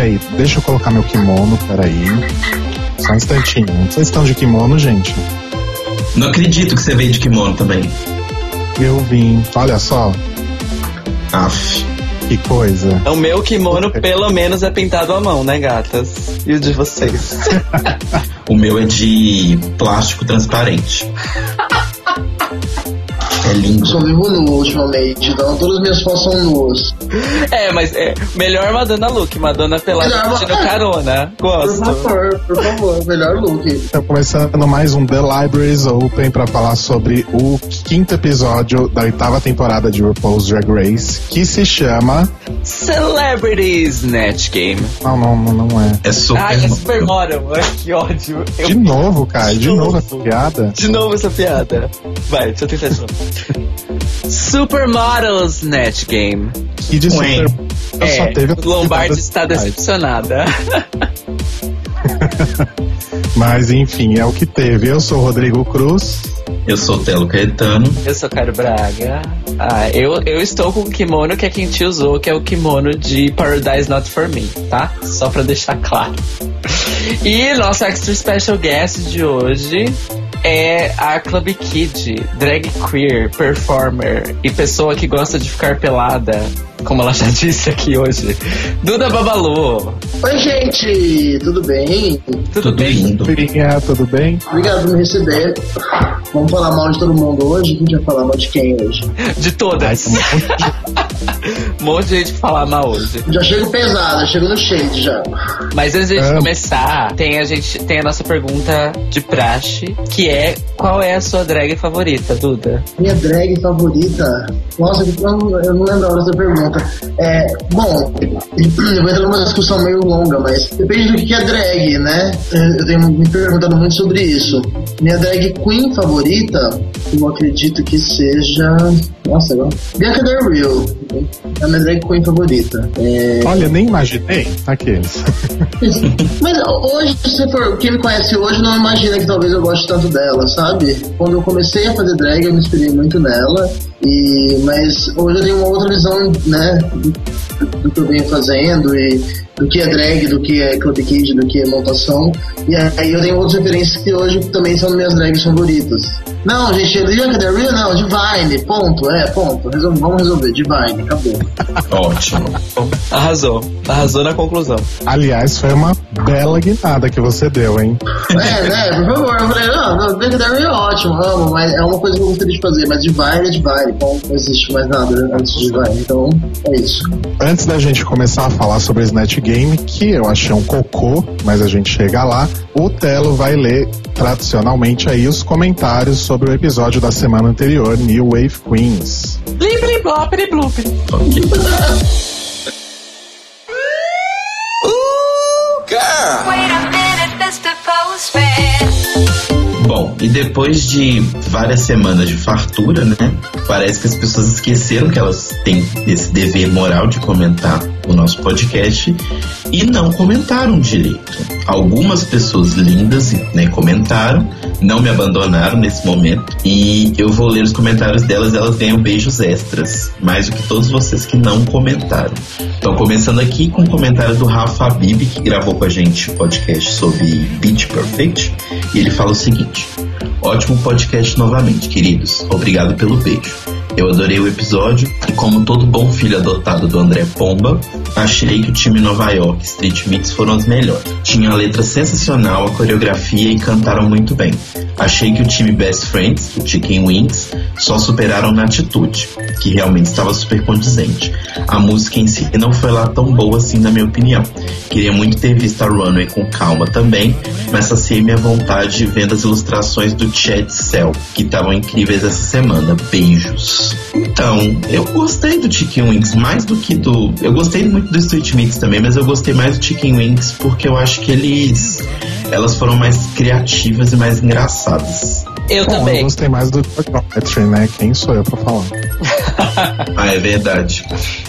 peraí, deixa eu colocar meu kimono, peraí. Só um instantinho. Vocês estão de kimono, gente? Não acredito que você veio de kimono também. Eu vim, olha só. Aff. Que coisa. O meu kimono, pelo menos, é pintado à mão, né, gatas? E o de vocês? O meu é de plástico transparente. É lindo. Eu sou vivo nu ultimamente, então todas as minhas fotos são nuas. É, mas é melhor Madonna look, Madonna pelada pedindo carona. Gosto. Por favor, melhor look. Então, começando mais um The Library Is Open pra falar sobre o quinto episódio da 8ª temporada de RuPaul's Drag Race, que se chama Celebrities Snatch Game. Não é. É super. Ai, é Supermodel. Que ódio. De novo, cara, de novo essa piada. De novo essa piada. Vai, deixa eu tentar de novo. Supermodel Snatch Game. Que de super... Lombardi está decepcionada. Mas enfim, é o que teve. Eu sou o Rodrigo Cruz. Eu sou o Telo Caetano. Eu sou o Cairo Braga. Eu estou com o kimono que a Kim Chi usou, que é o kimono de Paradise Not For Me, tá? Só pra deixar claro. E nosso extra special guest de hoje é a Club Kid, drag queer, performer e pessoa que gosta de ficar pelada, como ela já disse aqui hoje, Duda Babalu. Oi, gente, tudo bem? Tudo bem? Obrigado por me receber. Vamos falar mal de todo mundo hoje? A gente vai falar mal de quem hoje? De todas. Um monte de gente pra falar mal hoje. Já chego pesado, já chego no shade já. Mas antes de a gente começar, tem a nossa pergunta de praxe, que é: qual é a sua drag favorita, Duda? Minha drag favorita? Nossa, eu não lembro a hora da pergunta. Bom, eu vou entrar numa discussão meio longa, mas depende do que é drag, né? Eu tenho me perguntado muito sobre isso. Minha drag queen favorita, eu acredito que seja... Nossa, agora... Bianca Del Rio. É a minha drag queen favorita. Olha, nem imaginei aqueles. Mas hoje, quem me conhece hoje não imagina que talvez eu goste tanto dela, sabe? Quando eu comecei a fazer drag, eu me inspirei muito nela. Mas hoje eu tenho uma outra visão, né, do que eu venho fazendo e do que é drag, do que é club kid, do que é montação. E aí eu tenho outras referências que hoje também são minhas drags favoritas. Não, gente, Bianca Del Rio não, Divine, ponto. Vamos resolver, Divine, acabou. Ótimo. Arrasou na conclusão. Aliás, foi uma bela guinada que você deu, hein? Por favor, eu falei, não, Bianca Del Rio é ótimo, amo, mas é uma coisa que eu gostaria de fazer, mas Divine, ponto, não existe mais nada antes de Divine, então é isso. Antes da gente começar a falar sobre Snatch Game, que eu achei um cocô, mas a gente chega lá, o Telo vai ler tradicionalmente aí os comentários sobre o episódio da semana anterior, New Wave Queens. Blibli blopri blupri. Bom, e depois de várias semanas de fartura, né? Parece que as pessoas esqueceram que elas têm esse dever moral de comentar o nosso podcast e não comentaram direito. Algumas pessoas lindas, né, comentaram, não me abandonaram nesse momento. E eu vou ler os comentários delas, elas ganham beijos extras, mais do que todos vocês que não comentaram. Então, começando aqui com o comentário do Rafa Habib, que gravou com a gente o podcast sobre Pitch Perfect, e ele fala o seguinte: ótimo podcast novamente, queridos. Obrigado pelo beijo. Eu adorei o episódio e, como todo bom filho adotado do André Pomba, achei que o time Nova York Street Mix foram os melhores. Tinha a letra sensacional, a coreografia e cantaram muito bem. Achei que o time Best Friends, o Chicken Wings, só superaram na atitude, que realmente estava super condizente. A música em si não foi lá tão boa assim, na minha opinião. Queria muito ter visto a Runway com calma também, mas saciei minha vontade vendo as ilustrações do Chad Sell, que estavam incríveis essa semana. Beijos. Então, eu gostei do Chicken Wings mais do que do... Eu gostei muito do Street Mix também, mas eu gostei mais do Chicken Wings porque eu acho que elas foram mais criativas e mais engraçadas. Eu gostei mais do Chocolatry, né? Quem sou eu pra falar? É verdade.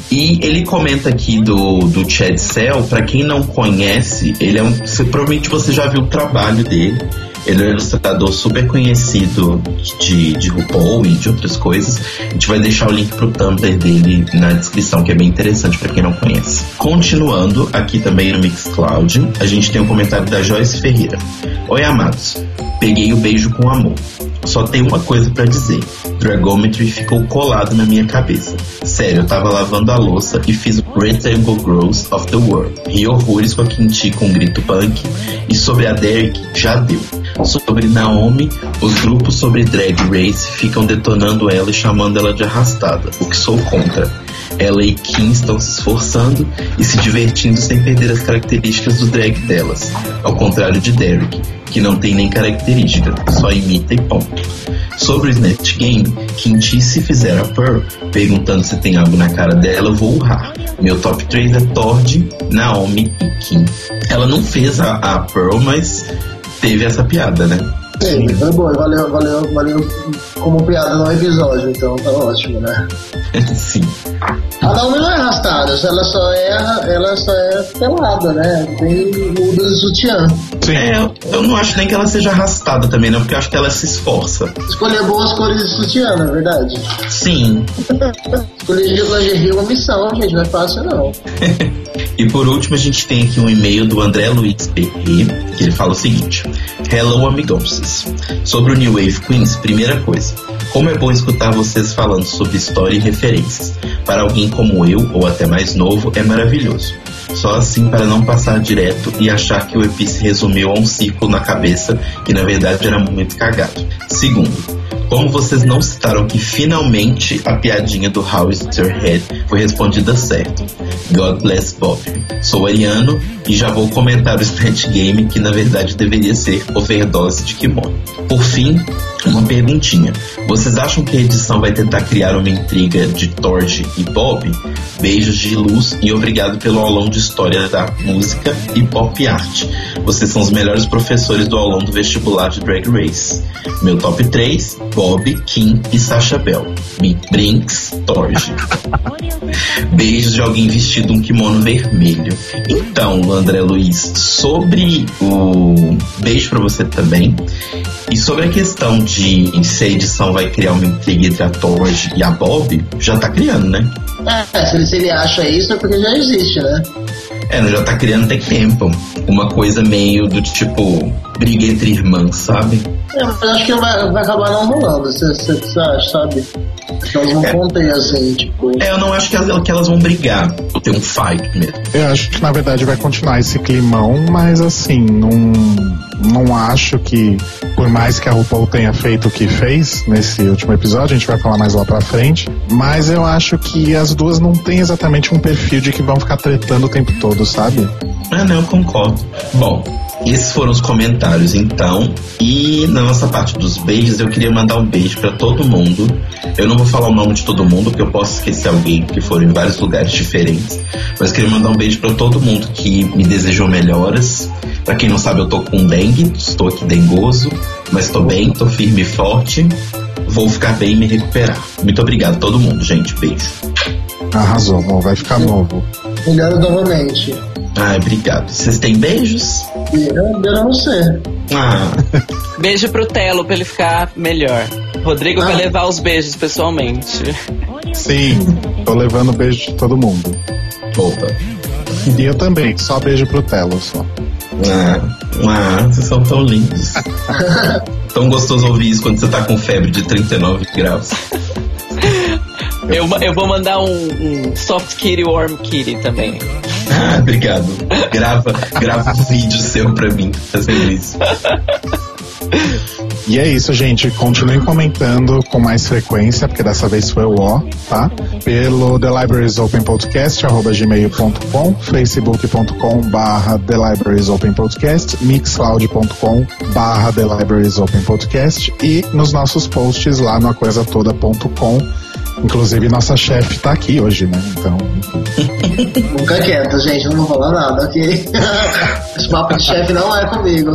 E ele comenta aqui do Chad Sell. Pra quem não conhece, ele é um... Provavelmente você já viu o trabalho dele. Ele é um ilustrador super conhecido de RuPaul e de outras coisas. A gente vai deixar o link pro Tumblr dele na descrição, que é bem interessante pra quem não conhece. Continuando, aqui também no Mixcloud, a gente tem um comentário da Joyce Ferreira. Oi, amados. Peguei o beijo com amor. Só tem uma coisa pra dizer. Dragometry ficou colado na minha cabeça. Sério, eu tava lavando a louça e fiz o Rectangle Girls of the World. Ri horrores com a Kim Chi com um grito punk. E sobre a Derrick, já deu. Sobre Naomi, os grupos sobre Drag Race ficam detonando ela e chamando ela de arrastada, o que sou contra. Ela e Kim estão se esforçando e se divertindo sem perder as características do drag delas, ao contrário de Derrick, que não tem nem característica, só imita e ponto. Sobre o Snatch Game, Kim Chi, se fizer a Pearl, perguntando se tem algo na cara dela, eu vou urrar. Meu top 3 é Tord, Naomi e Kim. Ela não fez a Pearl, mas teve essa piada, né? Sim, foi bom, valeu como piada no episódio, então tá ótimo, né? Sim. A Naomi não é arrastada, ela só é pelada, né? Tem muda de sutiã. Sim. Eu não acho nem que ela seja arrastada também, não, porque eu acho que ela se esforça. Escolher boas cores de sutiã, na verdade. Sim. Escolher de lingerie é uma missão, gente, não é fácil não. E por último, a gente tem aqui um e-mail do André Luiz P.E., que ele fala o seguinte: Hello, amigosas. Sobre o New Wave Queens, primeira coisa, como é bom escutar vocês falando sobre história e referências. Para alguém como eu, ou até mais novo, é maravilhoso. Só assim para não passar direto e achar que o EP se resumiu a um círculo na cabeça, que na verdade era muito cagado. Segundo, como vocês não citaram que finalmente a piadinha do How Is Your Head foi respondida certo. God bless Bob. Sou ariano e já vou comentar o Snatch Game, que na verdade deveria ser overdose de kimono. Por fim, uma perguntinha. Vocês acham que a edição vai tentar criar uma intriga de Tord e Bob? Beijos de luz e obrigado pelo aulão de história da música e pop art. Vocês são os melhores professores do aulão do vestibular de Drag Race. Meu top 3... Bob, Kim e Sasha Bell. Me Brinks, Torge. Beijos de alguém vestido um kimono vermelho. Então, André Luiz, sobre o... Beijo pra você também. E sobre a questão de se a edição vai criar uma intriga entre a Torge e a Bob, já tá criando, né? Se ele acha isso é porque já existe, né? Já tá criando tem tempo. Uma coisa meio do tipo... briga entre irmãs, sabe? Mas acho que vai acabar não rolando, você acha, sabe? Elas vão conter, assim, tipo... eu não acho que elas vão brigar, ter um fight mesmo. Eu acho que, na verdade, vai continuar esse climão, mas, assim, não acho que, por mais que a RuPaul tenha feito o que fez nesse último episódio, a gente vai falar mais lá pra frente, mas eu acho que as duas não têm exatamente um perfil de que vão ficar tretando o tempo todo, sabe? Eu concordo. Bom, esses foram os comentários, então. E na nossa parte dos beijos, eu queria mandar um beijo pra todo mundo. Eu não vou falar o nome de todo mundo, porque eu posso esquecer alguém, porque foram em vários lugares diferentes. Mas queria mandar um beijo pra todo mundo que me desejou melhoras. Pra quem não sabe, eu tô com dengue, estou aqui dengoso, mas tô bem, tô firme e forte. Vou ficar bem e me recuperar. Muito obrigado a todo mundo, gente. Beijo. Arrasou, amor. Vai ficar novo. Obrigado novamente. Obrigado. Vocês têm beijos? Eu não sei. Beijo pro Telo, pra ele ficar melhor. Rodrigo vai levar os beijos pessoalmente. Sim, tô levando beijo de todo mundo. Opa. E eu também, só beijo pro Telo, só. Vocês são tão lindos. Tão gostoso ouvir isso quando você tá com febre de 39 graus. Eu vou mandar um soft kitty, warm kitty também. Obrigado. Grava um vídeo seu pra mim fazendo isso. E é isso, gente. Continuem comentando com mais frequência, porque dessa vez foi o ó, tá? Pelo thelibrariesopenpodcast, @gmail.com, facebook.com/thelibrariesopenpodcast, mixcloud.com/thelibrariesopenpodcast e nos nossos posts lá no acoisatoda.com. Inclusive, nossa chefe tá aqui hoje, né? Então. Nunca quieto, gente. Não rola nada aqui. Esse papo de chefe não é comigo.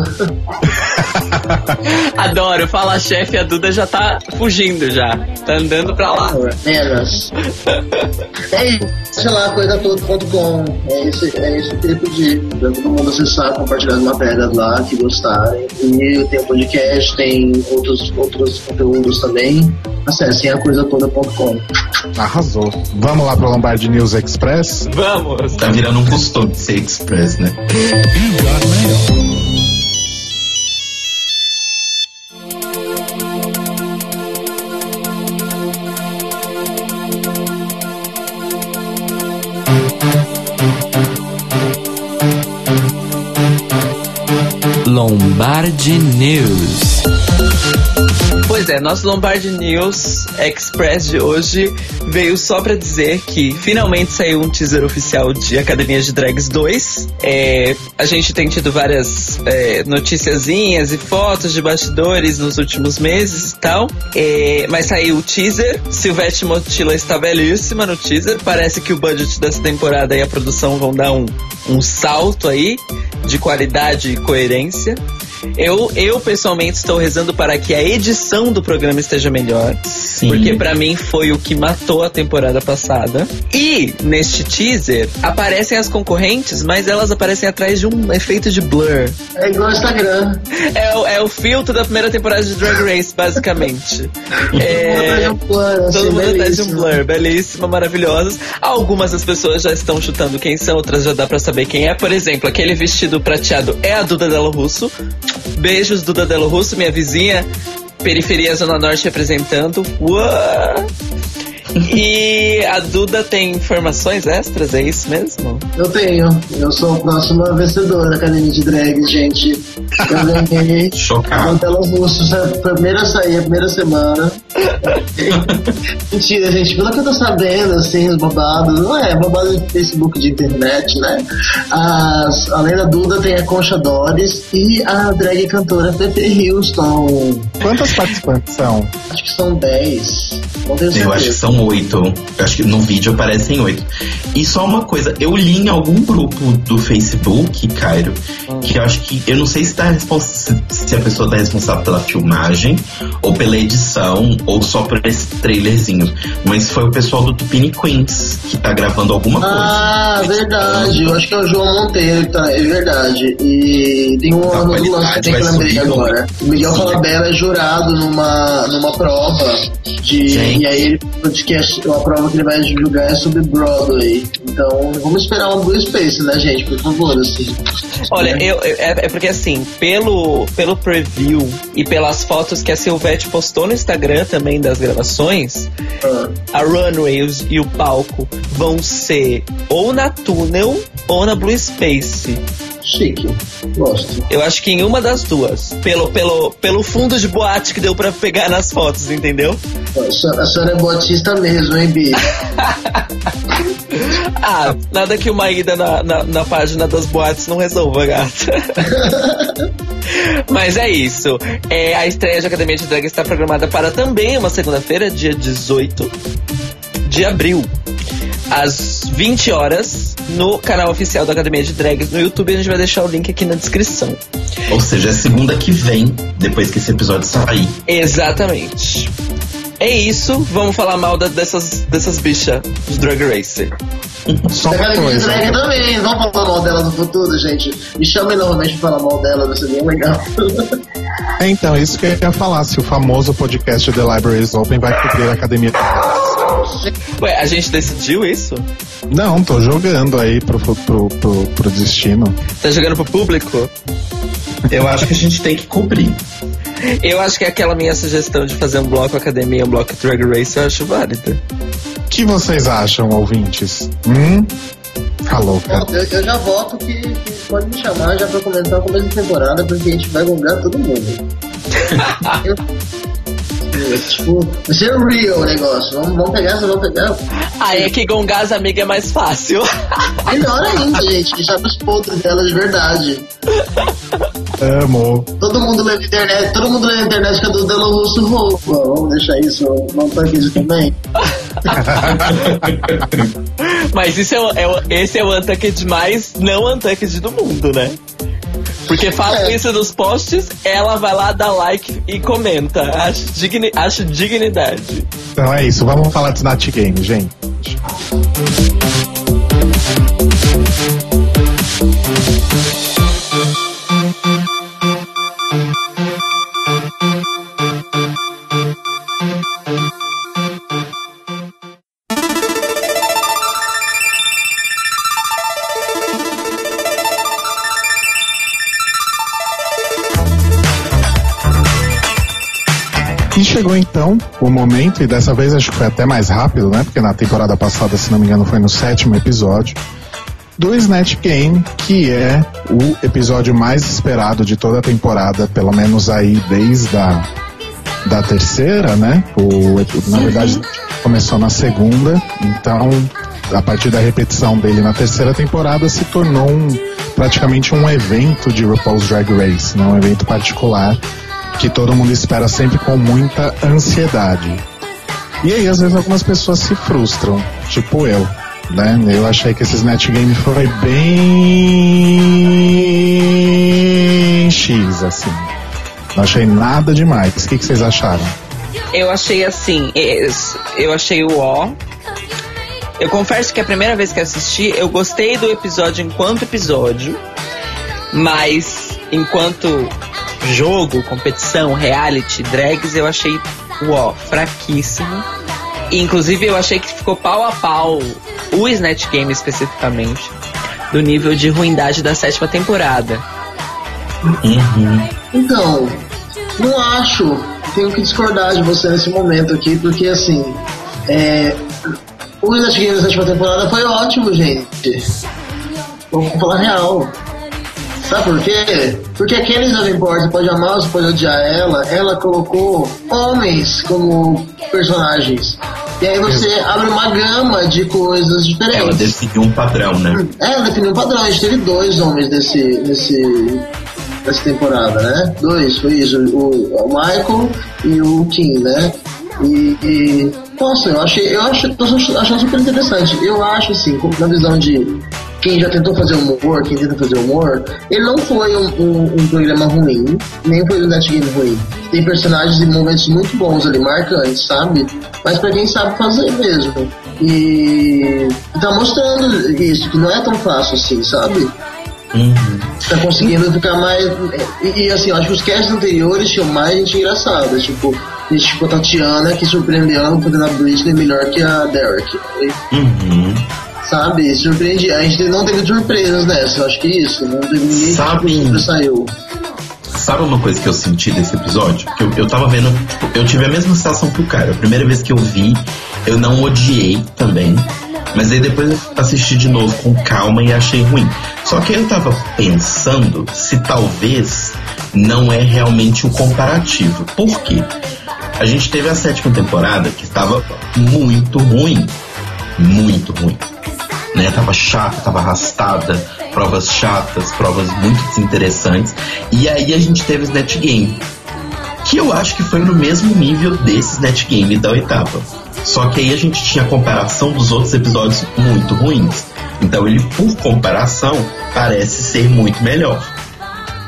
Adoro. Falar chefe, a Duda já tá fugindo já. Tá andando pra lá. Menos. É isso. Sei lá, coisatoda.com. É esse tipo de. Todo mundo acessar, compartilhar as matérias lá, que gostarem. E tem o podcast, tem outros conteúdos também. Acessem a coisatoda.com. Arrasou. Vamos lá pro Lombardi News Express? Vamos! Tá virando um costume de ser Express, né? Lombardi News. Pois é, nosso Lombardi News Express de hoje veio só pra dizer que finalmente saiu um teaser oficial de Academia de Drags 2. A gente tem tido várias noticiazinhas e fotos de bastidores nos últimos meses e tal. Mas saiu o teaser. Silvete Motila está belíssima no teaser. Parece que o budget dessa temporada e a produção vão dar um salto aí de qualidade e coerência. Eu pessoalmente estou rezando para que a edição do programa esteja melhor. Sim. Porque pra mim foi o que matou a temporada passada. E neste teaser aparecem as concorrentes, mas elas aparecem atrás de um efeito de blur. É igual Instagram. É o filtro da primeira temporada de Drag Race, basicamente. Todo mundo atrás de um blur. Belíssima, maravilhosas. Algumas das pessoas já estão chutando quem são, outras já dá pra saber quem é. Por exemplo, aquele vestido prateado é a Duda Dello Russo. Beijos, Duda Dello Russo, minha vizinha, periferia Zona Norte representando. Uau! E a Duda tem informações extras, é isso mesmo? Eu tenho, eu sou a próxima vencedora da Academia de Drag, gente. Eu ganhei a Duda Russo, primeira sair, a primeira semana. Mentira, gente, pelo que eu tô sabendo, assim, os bobados, não é bobado de Facebook, de internet, né? Além da Duda, tem a Concha Doris e a drag cantora Pepe Houston. Quantas participantes são? Acho que são 10. Eu acho que são 8. Acho que no vídeo aparecem 8. E só uma coisa, eu li em algum grupo do Facebook, Cairo, que eu acho que, eu não sei se a pessoa tá responsável pela filmagem ou pela edição ou só por esse trailerzinho, mas foi o pessoal do Tupini Queens que tá gravando alguma coisa. Ah, verdade, eu acho que é o João Monteiro, tá? É verdade. E tem um outro lance que eu lembrei agora. O Miguel Falabella é jurado numa prova de... Gente. E aí ele que é a prova que ele vai julgar é sobre Broadway. Então, vamos esperar um Blue Space, né, gente? Por favor, assim. Olha, é porque assim, pelo preview e pelas fotos que a Silvete postou no Instagram também das gravações, a runway e o palco vão ser ou na Tunnel ou na Blue Space. Chique, gosto. Eu acho que em uma das duas. Pelo fundo de boate que deu pra pegar nas fotos, entendeu? A senhora é boatista mesmo, hein, Bia? Nada que uma ida na página das boates não resolva, gata. Mas é isso. A estreia de Academia de Drag está programada para também uma segunda-feira, dia 18 de abril. Às 20 horas, no canal oficial da Academia de Drags no YouTube. A gente vai deixar o link aqui na descrição. Ou seja, é segunda que vem, depois que esse episódio sair. Exatamente. É isso, vamos falar mal dessas bichas de Drag Race. Só uma coisa. Drag também, vamos falar mal dela no futuro, gente. Me chamem novamente pra falar mal dela, vai ser bem legal. Então, isso que eu ia falar, se o famoso podcast The Library Is Open vai cobrir a Academia de Drags. Ué, a gente decidiu isso? Não, tô jogando aí pro destino. Tá jogando pro público? Eu acho que a gente tem que cobrir. Eu acho que aquela minha sugestão de fazer um bloco Academia, um bloco Drag Race, eu acho válida. O que vocês acham, ouvintes? Tá louca. Eu já voto que pode me chamar já pra começar o começo da temporada, porque a gente vai gongar todo mundo. Tipo, vai ser o real negócio. Vamos pegar essa, vamos pegar. Ah, é que gongar as amigas é mais fácil. Melhor ainda, gente, que sabe os podres dela de verdade. Amor. Todo mundo lê na internet que a Duda Dello Russo rouba. Vamos deixar isso, vamos fazer isso também. Mas isso esse é o Untucked mais não Untucked do mundo, né? Porque falam isso nos posts, ela vai lá, dá like e comenta. Acho dignidade. Então é isso, vamos falar de Snatch Game, gente. Chegou então o momento, e dessa vez acho que foi até mais rápido, né? Porque na temporada passada, se não me engano, foi no 7º episódio do Snatch Game, que é o episódio mais esperado de toda a temporada, pelo menos aí desde da terceira, né? Na verdade, começou na segunda, então a partir da repetição dele na terceira temporada se tornou praticamente um evento de RuPaul's Drag Race, né? Um evento particular que todo mundo espera sempre com muita ansiedade. E aí, às vezes, algumas pessoas se frustram, tipo eu, né? Eu achei que esse Snatch Game foi bem X, assim. Não achei nada demais. O que vocês acharam? Eu achei assim, eu achei o ó. Eu confesso que a primeira vez que assisti, eu gostei do episódio enquanto episódio, mas enquanto jogo, competição, reality, drags, eu achei fraquíssimo. E, inclusive, eu achei que ficou pau a pau o Snatch Game especificamente do nível de ruindade da 7ª temporada. Uhum. Então, não acho, tenho que discordar de você nesse momento aqui, porque assim, o Snatch Game da 7ª temporada foi ótimo, gente. Vamos falar real. Sabe por quê? Porque aqueles não importa, pode amar, você pode odiar ela. Ela colocou homens como personagens. E aí você abre uma gama de coisas diferentes. Ela definiu um padrão, né? Ela definiu um padrão. A gente teve 2 homens nessa temporada, né? 2, foi isso. O Michael e o Kim, né? E nossa, eu acho super interessante. Eu acho, assim, na visão de quem já tentou fazer humor, ele não foi um programa ruim, nem foi um Snatch Game ruim. Tem personagens e momentos muito bons ali, marcantes, sabe? Mas pra quem sabe fazer mesmo. E tá mostrando isso, que não é tão fácil assim, sabe? Uhum. Tá conseguindo ficar mais. E assim, eu acho que os casts anteriores tinham mais gente engraçada, tipo a Tatianna, que surpreendeu ela fazendo a Britney melhor que a Derrick. Uhum. Sabe, surpreendi. A gente não teve surpresas nessa, eu acho que isso. Não teve ninguém que saiu. Sabe uma coisa que eu senti desse episódio? Que eu tava vendo, tipo, eu tive a mesma sensação que o cara. A primeira vez que eu vi, eu não odiei também. Mas aí depois eu assisti de novo com calma e achei ruim. Só que eu tava pensando se talvez não é realmente o comparativo. Por quê? A gente teve a 7ª temporada que tava muito ruim. Muito ruim. Né, tava chata, tava arrastada, provas chatas, provas muito desinteressantes. E aí a gente teve o Snatch Game, que eu acho que foi no mesmo nível desse Snatch Game da 8ª. Só que aí a gente tinha a comparação dos outros episódios muito ruins. Então ele, por comparação, parece ser muito melhor.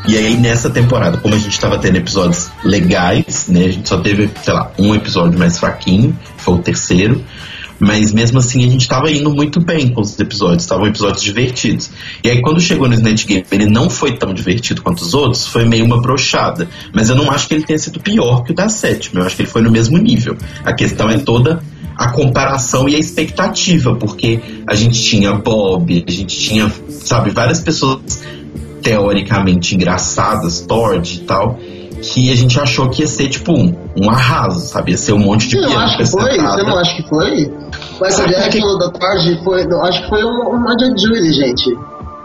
E aí nessa temporada, como a gente tava tendo episódios legais, né, a gente só teve, sei lá, um episódio mais fraquinho, foi o 3º. Mas mesmo assim a gente tava indo muito bem com os episódios, estavam episódios divertidos. E aí quando chegou no Snatch Game, ele não foi tão divertido quanto os outros, foi meio uma brochada. Mas eu não acho que ele tenha sido pior que o da 7ª, eu acho que ele foi no mesmo nível. A questão é toda a comparação e a expectativa, porque a gente tinha Bob, a gente tinha, sabe, várias pessoas teoricamente engraçadas, Tord e tal, que a gente achou que ia ser tipo um arraso, sabe? Ia ser um monte de piada apresentada. Eu não acho que foi. Mas o Jack falou da tarde, acho que foi uma Judy, gente.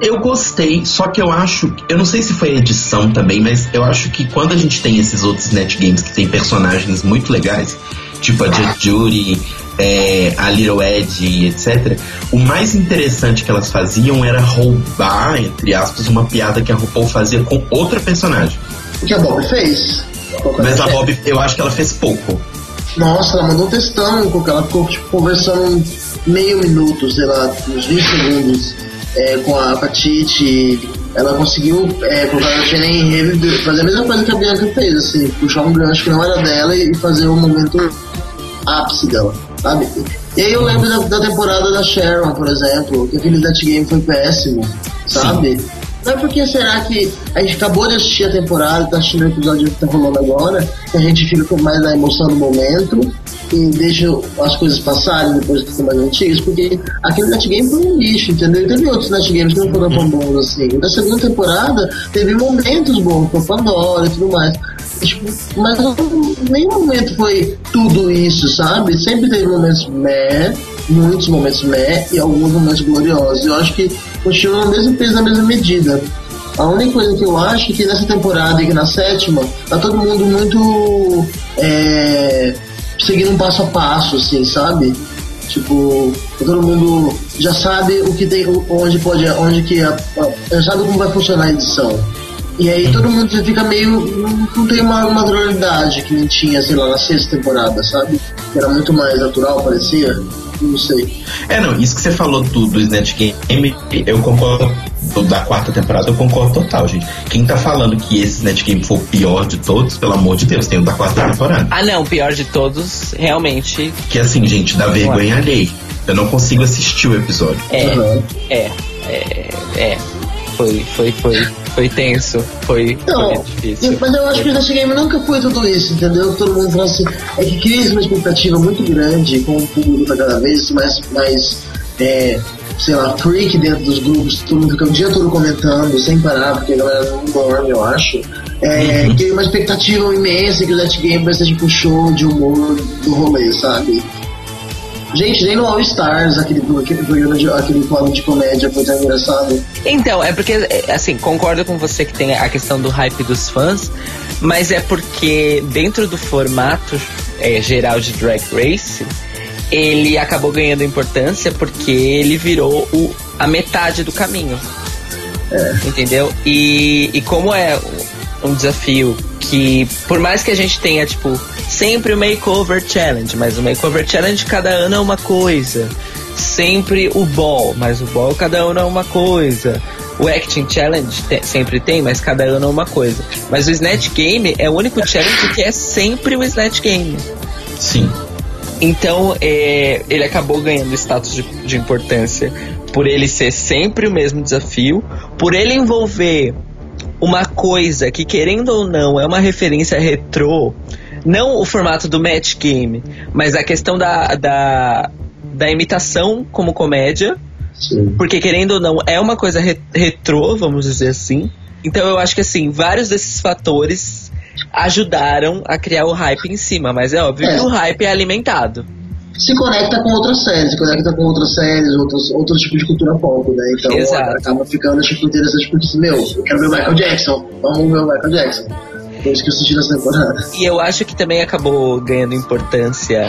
Eu gostei, só que eu acho, eu não sei se foi a edição também, mas eu acho que quando a gente tem esses outros Snatch Games que tem personagens muito legais, tipo a Judge Judy, a Little Ed, etc., o mais interessante que elas faziam era roubar, entre aspas, uma piada que a RuPaul fazia com outra personagem. Que a Bob fez. Mas a Bob, eu acho que ela fez pouco. Nossa, ela mandou um textão, porque ela ficou tipo, conversando meio minuto, sei lá, uns 20 segundos com a Titi. Ela conseguiu, por causa da Channing, fazer a mesma coisa que a Bianca fez, assim, puxar um gancho que não era dela e fazer o momento ápice dela, sabe? E aí eu lembro da temporada da Sharon, por exemplo, que aquele That Game foi péssimo, sabe? Sim. Mas por que será que a gente acabou de assistir a temporada, tá assistindo o episódio que tá rolando agora, que a gente fica com mais na emoção do momento e deixa as coisas passarem depois que são mais antigas? Porque aquele Net Game foi um lixo, entendeu? E teve outros Net Games que não foram tão bons assim. Na segunda temporada teve momentos bons, com a Pandora e tudo mais. Tipo, mas nenhum momento foi tudo isso, sabe? Sempre teve momentos muitos momentos e alguns momentos gloriosos. Eu acho que continua no mesmo peso, na mesma medida. A única coisa que eu acho é que nessa temporada e na sétima, tá todo mundo muito seguindo um passo a passo, assim, sabe? Tipo, todo mundo já sabe o que tem, já sabe como vai funcionar a edição. E aí todo mundo já fica meio... Não tem uma naturalidade que nem tinha, sei lá, na sexta temporada, sabe? Era muito mais natural, parecia. Não sei. Não, isso que você falou do Snatch Game, eu concordo. Da quarta temporada, eu concordo total, gente. Quem tá falando que esse Snatch Game foi o pior de todos, pelo amor de Deus, tem o da quarta temporada. Ah, não, o pior de todos, realmente. Que assim, gente, dá vergonha alheia. Eu não consigo assistir o episódio. Foi tenso, foi difícil. Mas eu acho que o Snatch Game nunca foi tudo isso, entendeu? Todo mundo fala assim, é que cria uma expectativa muito grande com o público tá cada vez mais sei lá, freak dentro dos grupos, todo mundo fica o dia todo comentando, sem parar, porque a galera não dorme, eu acho. Tem uma expectativa imensa que o Let Game vai ser tipo show de humor do rolê, sabe? Gente, nem no All Stars, aquele plano de comédia foi tão engraçado. Então, é porque, assim, concordo com você que tem a questão do hype dos fãs, mas é porque dentro do formato geral de Drag Race, ele acabou ganhando importância porque ele virou a metade do caminho. Entendeu? E como é um desafio que, por mais que a gente tenha, tipo, sempre o Makeover Challenge, mas o Makeover Challenge cada ano é uma coisa. Sempre o Ball, mas o Ball cada ano é uma coisa. O Acting Challenge sempre tem, mas cada ano é uma coisa. Mas o Snatch Game é o único challenge que é sempre o Snatch Game. Sim. Então, ele acabou ganhando status de importância por ele ser sempre o mesmo desafio, por ele envolver uma coisa que, querendo ou não, é uma referência retrô. Não o formato do Match Game, mas a questão da imitação como comédia. Sim. Porque, querendo ou não, é uma coisa retrô, vamos dizer assim. Então eu acho que, assim, vários desses fatores ajudaram a criar o hype em cima. Mas é óbvio que o hype é alimentado. Se conecta com outras séries, outros tipos de cultura pop, né? Então acaba ficando, tipo, interessante porque, eu quero ver o Michael Jackson, vamos ver o Michael Jackson. Que eu senti nessa temporada. E eu acho que também acabou ganhando importância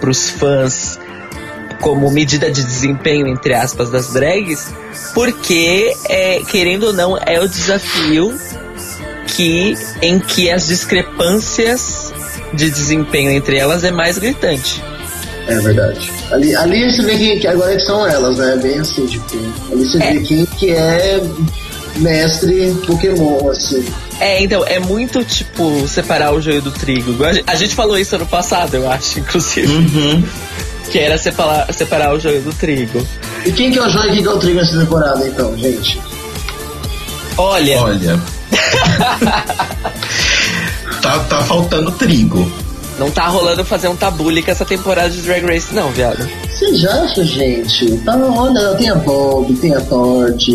pros fãs como medida de desempenho, entre aspas, das drags, porque, querendo ou não, é o desafio em que as discrepâncias de desempenho entre elas é mais gritante. É verdade. Ali você vê que agora são elas, né? Bem assim, tipo, ali você vê quem que é mestre Pokémon, assim. Então, é muito, tipo, separar o joio do trigo. A gente falou isso ano passado, eu acho, inclusive. Uhum. Que era separar o joio do trigo. E quem que é o joio e quem que é o trigo nessa temporada, então, gente? Olha. tá faltando trigo. Não tá rolando fazer um tabule com essa temporada de Drag Race, não, viado. Vocês já acham, gente? Tá, olha, tem a Vogue, tem a Tord.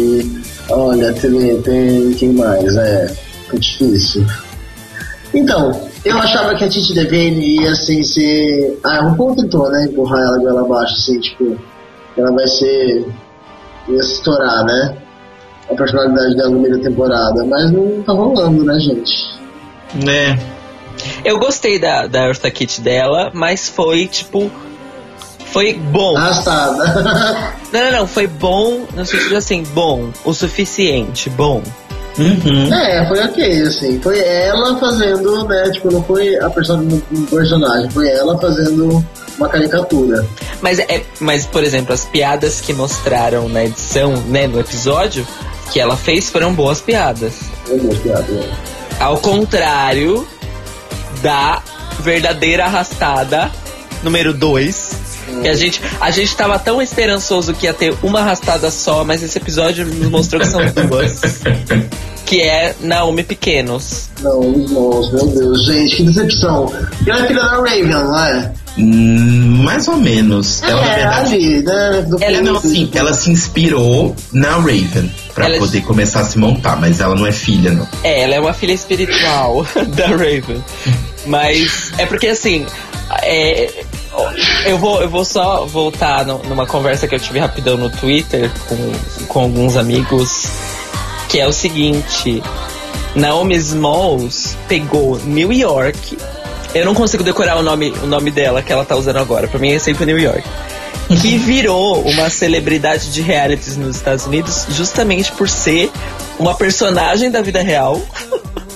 Olha, tem quem mais, Foi difícil. Então, eu achava que a Titi Devane ia, assim, ser... o RuPaul tentou, né? Empurrar ela goela abaixo, assim, tipo... Ela vai ser... Ia se estourar, né? A personalidade dela no meio da temporada. Mas não tá rolando, né, gente? Né? Eu gostei da Eartha Kitt dela, mas foi, tipo... Foi bom. Arrastada. Não. Foi bom, no sentido, assim, bom. O suficiente, bom. Uhum. É, foi ok, assim. Foi ela fazendo, né? Tipo, não foi a personagem, foi ela fazendo uma caricatura. Mas, por exemplo, as piadas que mostraram na edição, né, no episódio, que ela fez foram boas piadas. Foi boas piadas, né? Ao contrário da verdadeira arrastada número 2. Que a gente tava tão esperançoso que ia ter uma arrastada só, mas esse episódio nos mostrou que são duas. Que é Naomi Pequenos. Naomi Smalls, meu Deus, gente, que decepção. Ela é filha da Raven, não é? Mais ou menos. Ela, na verdade, ela se inspirou na Raven pra poder começar a se montar, mas ela não é filha, não. É, ela é uma filha espiritual da Raven. Mas é porque, assim, eu vou só voltar numa conversa que eu tive rapidão no Twitter com alguns amigos, que é o seguinte: Naomi Smalls pegou New York. Eu não consigo decorar o nome dela que ela tá usando agora, pra mim é sempre New York. Que virou uma celebridade de realities nos Estados Unidos justamente por ser uma personagem da vida real.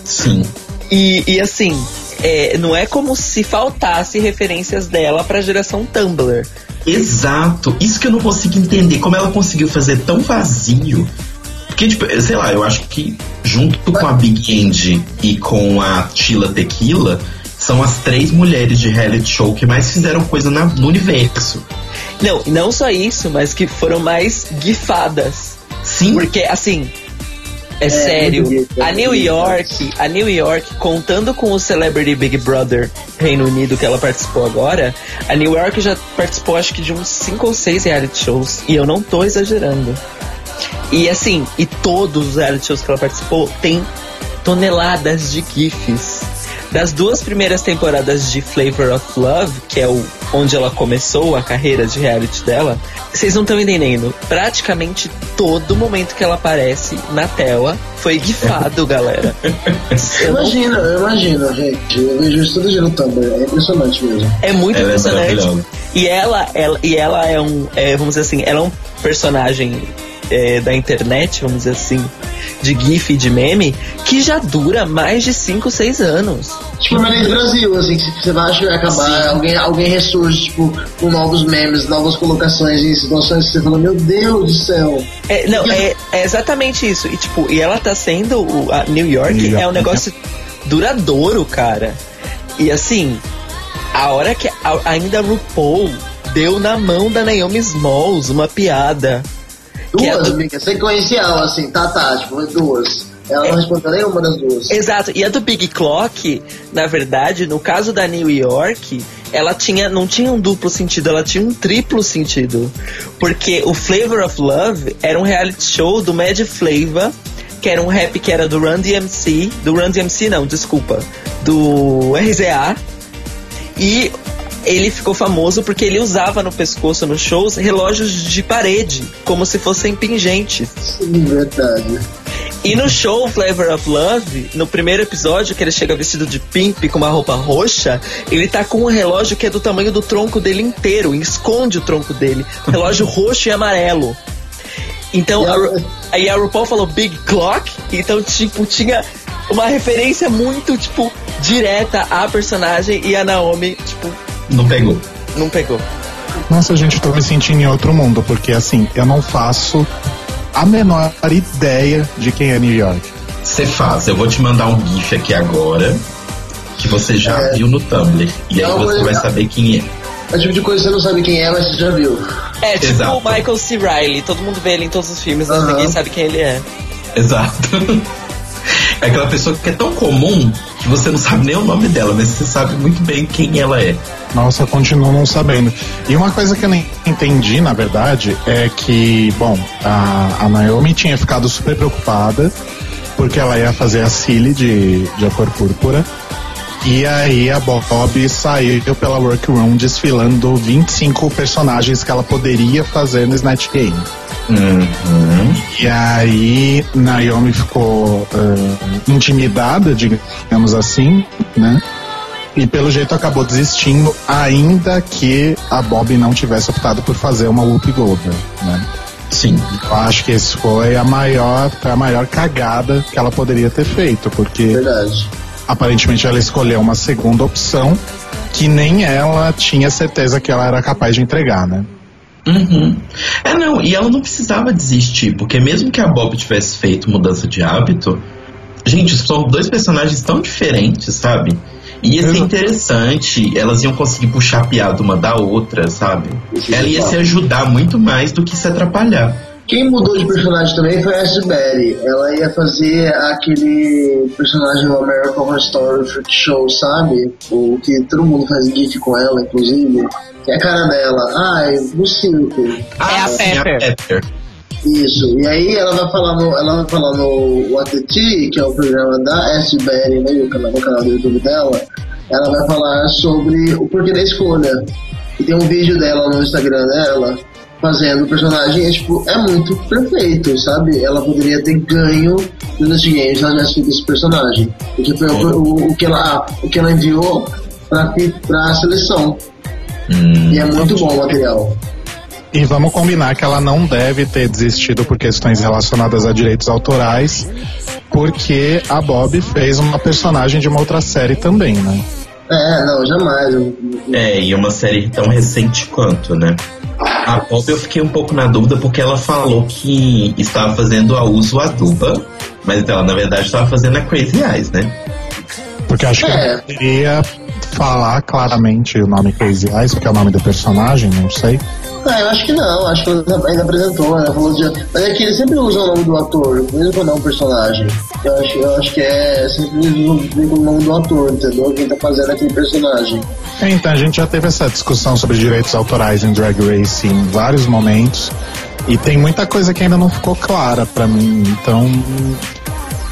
Sim. E assim, não é como se faltasse referências dela pra geração Tumblr. Exato, isso que eu não consigo entender, como ela conseguiu fazer tão vazio. Porque, tipo, sei lá, eu acho que junto com a Big Andy e com a Tila Tequila, são as três mulheres de reality show que mais fizeram coisa no universo. Não só isso, mas que foram mais gifadas. Sim. Porque, assim, é sério. Bonito, a New York, contando com o Celebrity Big Brother Reino Unido que ela participou agora, a New York já participou, acho que, de uns 5 ou 6 reality shows. E eu não tô exagerando. E, assim, e todos os reality shows que ela participou tem toneladas de gifs. Das 2 primeiras temporadas de Flavor of Love, que é onde ela começou a carreira de reality dela, vocês não estão entendendo. Praticamente todo momento que ela aparece na tela foi gifado, galera. Eu imagino, gente. Eu vejo isso todo dia no Tumblr. É impressionante mesmo. É muito impressionante. E ela é vamos dizer assim, ela é um personagem da internet, vamos dizer assim, de gif e de meme, que já dura mais de 5, 6 anos. Tipo, no Brasil, assim, que você vai acabar, alguém ressurge, tipo, com novos memes, novas colocações em situações que você fala, meu Deus do céu. É exatamente isso. E, tipo, ela tá sendo a New York é um negócio duradouro, cara. E, assim, a hora que ainda a RuPaul deu na mão da Naomi Smalls uma piada. Duas, amiga, sequencial, assim, tipo, foi 2. Ela não respondeu nenhuma das 2. Exato, e a do Big Clock, na verdade, no caso da New York, ela não tinha um duplo sentido, ela tinha um triplo sentido. Porque o Flavor of Love era um reality show do Mad Flava, que era um rap que era do Run DMC, do RZA. E ele ficou famoso porque ele usava no pescoço, nos shows, relógios de parede, como se fossem pingentes. Sim, verdade. E no show Flavor of Love, no primeiro episódio, que ele chega vestido de pimp com uma roupa roxa, ele tá com um relógio que é do tamanho do tronco dele inteiro, esconde o tronco dele. Relógio roxo e amarelo. Então, aí a RuPaul falou Big Clock, então, tipo, tinha uma referência muito, tipo, direta à personagem, e a Naomi, tipo, Não pegou. Nossa, gente, eu tô me sentindo em outro mundo, porque, assim, eu não faço a menor ideia de quem é New York. Você faz, eu vou te mandar um gif aqui agora, que você já viu no Tumblr, e aí você vai saber quem é. É o tipo de coisa que você não sabe quem é, mas você já viu. É, tipo Exato. O Michael C. Reilly, todo mundo vê ele em todos os filmes, mas ninguém sabe quem ele é. Exato. É aquela pessoa que é tão comum que você não sabe nem o nome dela, mas você sabe muito bem quem ela é. Nossa, eu continuo não sabendo. E uma coisa que eu nem entendi, na verdade, é que, bom, a Naomi tinha ficado super preocupada porque ela ia fazer a Cilly de A Cor Púrpura. E aí a Bob saiu pela workroom desfilando 25 personagens que ela poderia fazer no Snatch Game. Uhum. E aí Naomi ficou intimidada, digamos assim, né? E pelo jeito acabou desistindo, ainda que a Bob não tivesse optado por fazer uma Whoopi Goldberg, né? Sim. Eu acho que esse foi a maior cagada que ela poderia ter feito, porque verdade. Aparentemente ela escolheu uma segunda opção que nem ela tinha certeza que ela era capaz de entregar, né? Uhum. É, não, e ela não precisava desistir, porque mesmo que a Bob tivesse feito mudança de hábito, gente, são dois personagens tão diferentes, sabe? Ia ser interessante, elas iam conseguir puxar a piada uma da outra, sabe? Ela ia se ajudar muito mais do que se atrapalhar. Quem mudou de personagem também foi a Acid Betty. Ela ia fazer aquele personagem do American Horror Story Show, sabe? O que todo mundo faz gif com ela, inclusive. É a cara dela. Ai, no circo. Ah, é a Pepper. Isso, e aí ela vai falar no What the Tea, que é o programa da Acid Betty, né, no canal do YouTube dela. Ela vai falar sobre o porquê da escolha. E tem um vídeo dela no Instagram dela, fazendo o personagem, é muito perfeito, sabe? Ela poderia ter ganho nos dinheiros se ela tivesse feito esse personagem. Porque foi o que ela enviou pra seleção. E é muito bom o material. E vamos combinar que ela não deve ter desistido por questões relacionadas a direitos autorais, porque a Bob fez uma personagem de uma outra série também, né? É, não, jamais. É, e uma série tão recente quanto, né? A Bob eu fiquei um pouco na dúvida, porque ela falou que estava fazendo a Uso Aduba, mas então ela, na verdade, estava fazendo a Crazy Eyes, né? Porque acho que ela queria falar claramente o nome Crazy Eyes, porque é o nome do personagem, não sei. Ah, eu acho que não, acho que ela ainda apresentou, ela falou de... Mas é que eles sempre usam o nome do ator, mesmo quando é um personagem. Eu acho que é sempre usam o nome do ator, entendeu? Quem tá fazendo aquele personagem. Então, a gente já teve essa discussão sobre direitos autorais em Drag Race em vários momentos. E tem muita coisa que ainda não ficou clara pra mim, então...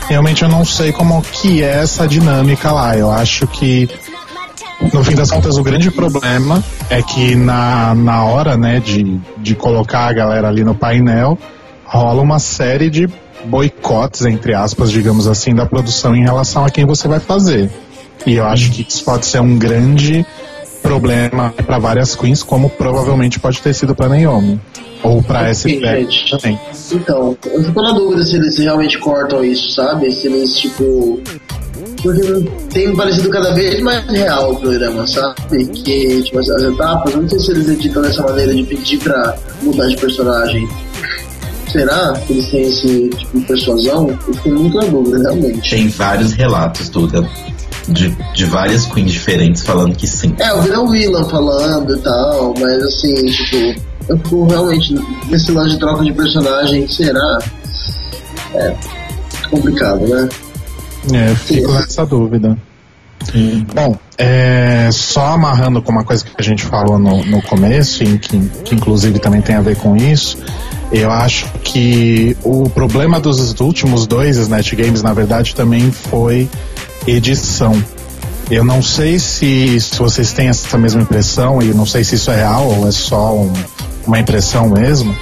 Realmente eu não sei como que é essa dinâmica lá, eu acho que... No fim das contas, o grande problema é que na hora, né, de colocar a galera ali no painel, rola uma série de boicotes, entre aspas, digamos assim, da produção em relação a quem você vai fazer. E eu acho que isso pode ser um grande problema para várias queens, como provavelmente pode ter sido para Naomi. Ou pra SPET também. Então, eu fico na dúvida se eles realmente cortam isso, sabe? Se eles, tipo... Porque tem parecido cada vez mais real o programa, sabe? Que, tipo, as etapas, não sei se eles editam dessa maneira de pedir pra mudar de personagem. Será que eles têm esse tipo de persuasão? Eu fico muito na dúvida, realmente. Tem vários relatos, Duda, de várias queens diferentes falando que sim. É, eu vi o Willan falando e tal, mas assim, tipo... Eu fico realmente nesse lance de troca de personagem, será? É complicado, né? É, eu fico nessa dúvida. Bom, só amarrando com uma coisa que a gente falou no começo, que inclusive também tem a ver com isso, eu acho que o problema dos últimos dois Snatch Games, na verdade, também foi edição. Eu não sei se vocês têm essa mesma impressão, e não sei se isso é real ou é só uma impressão mesmo,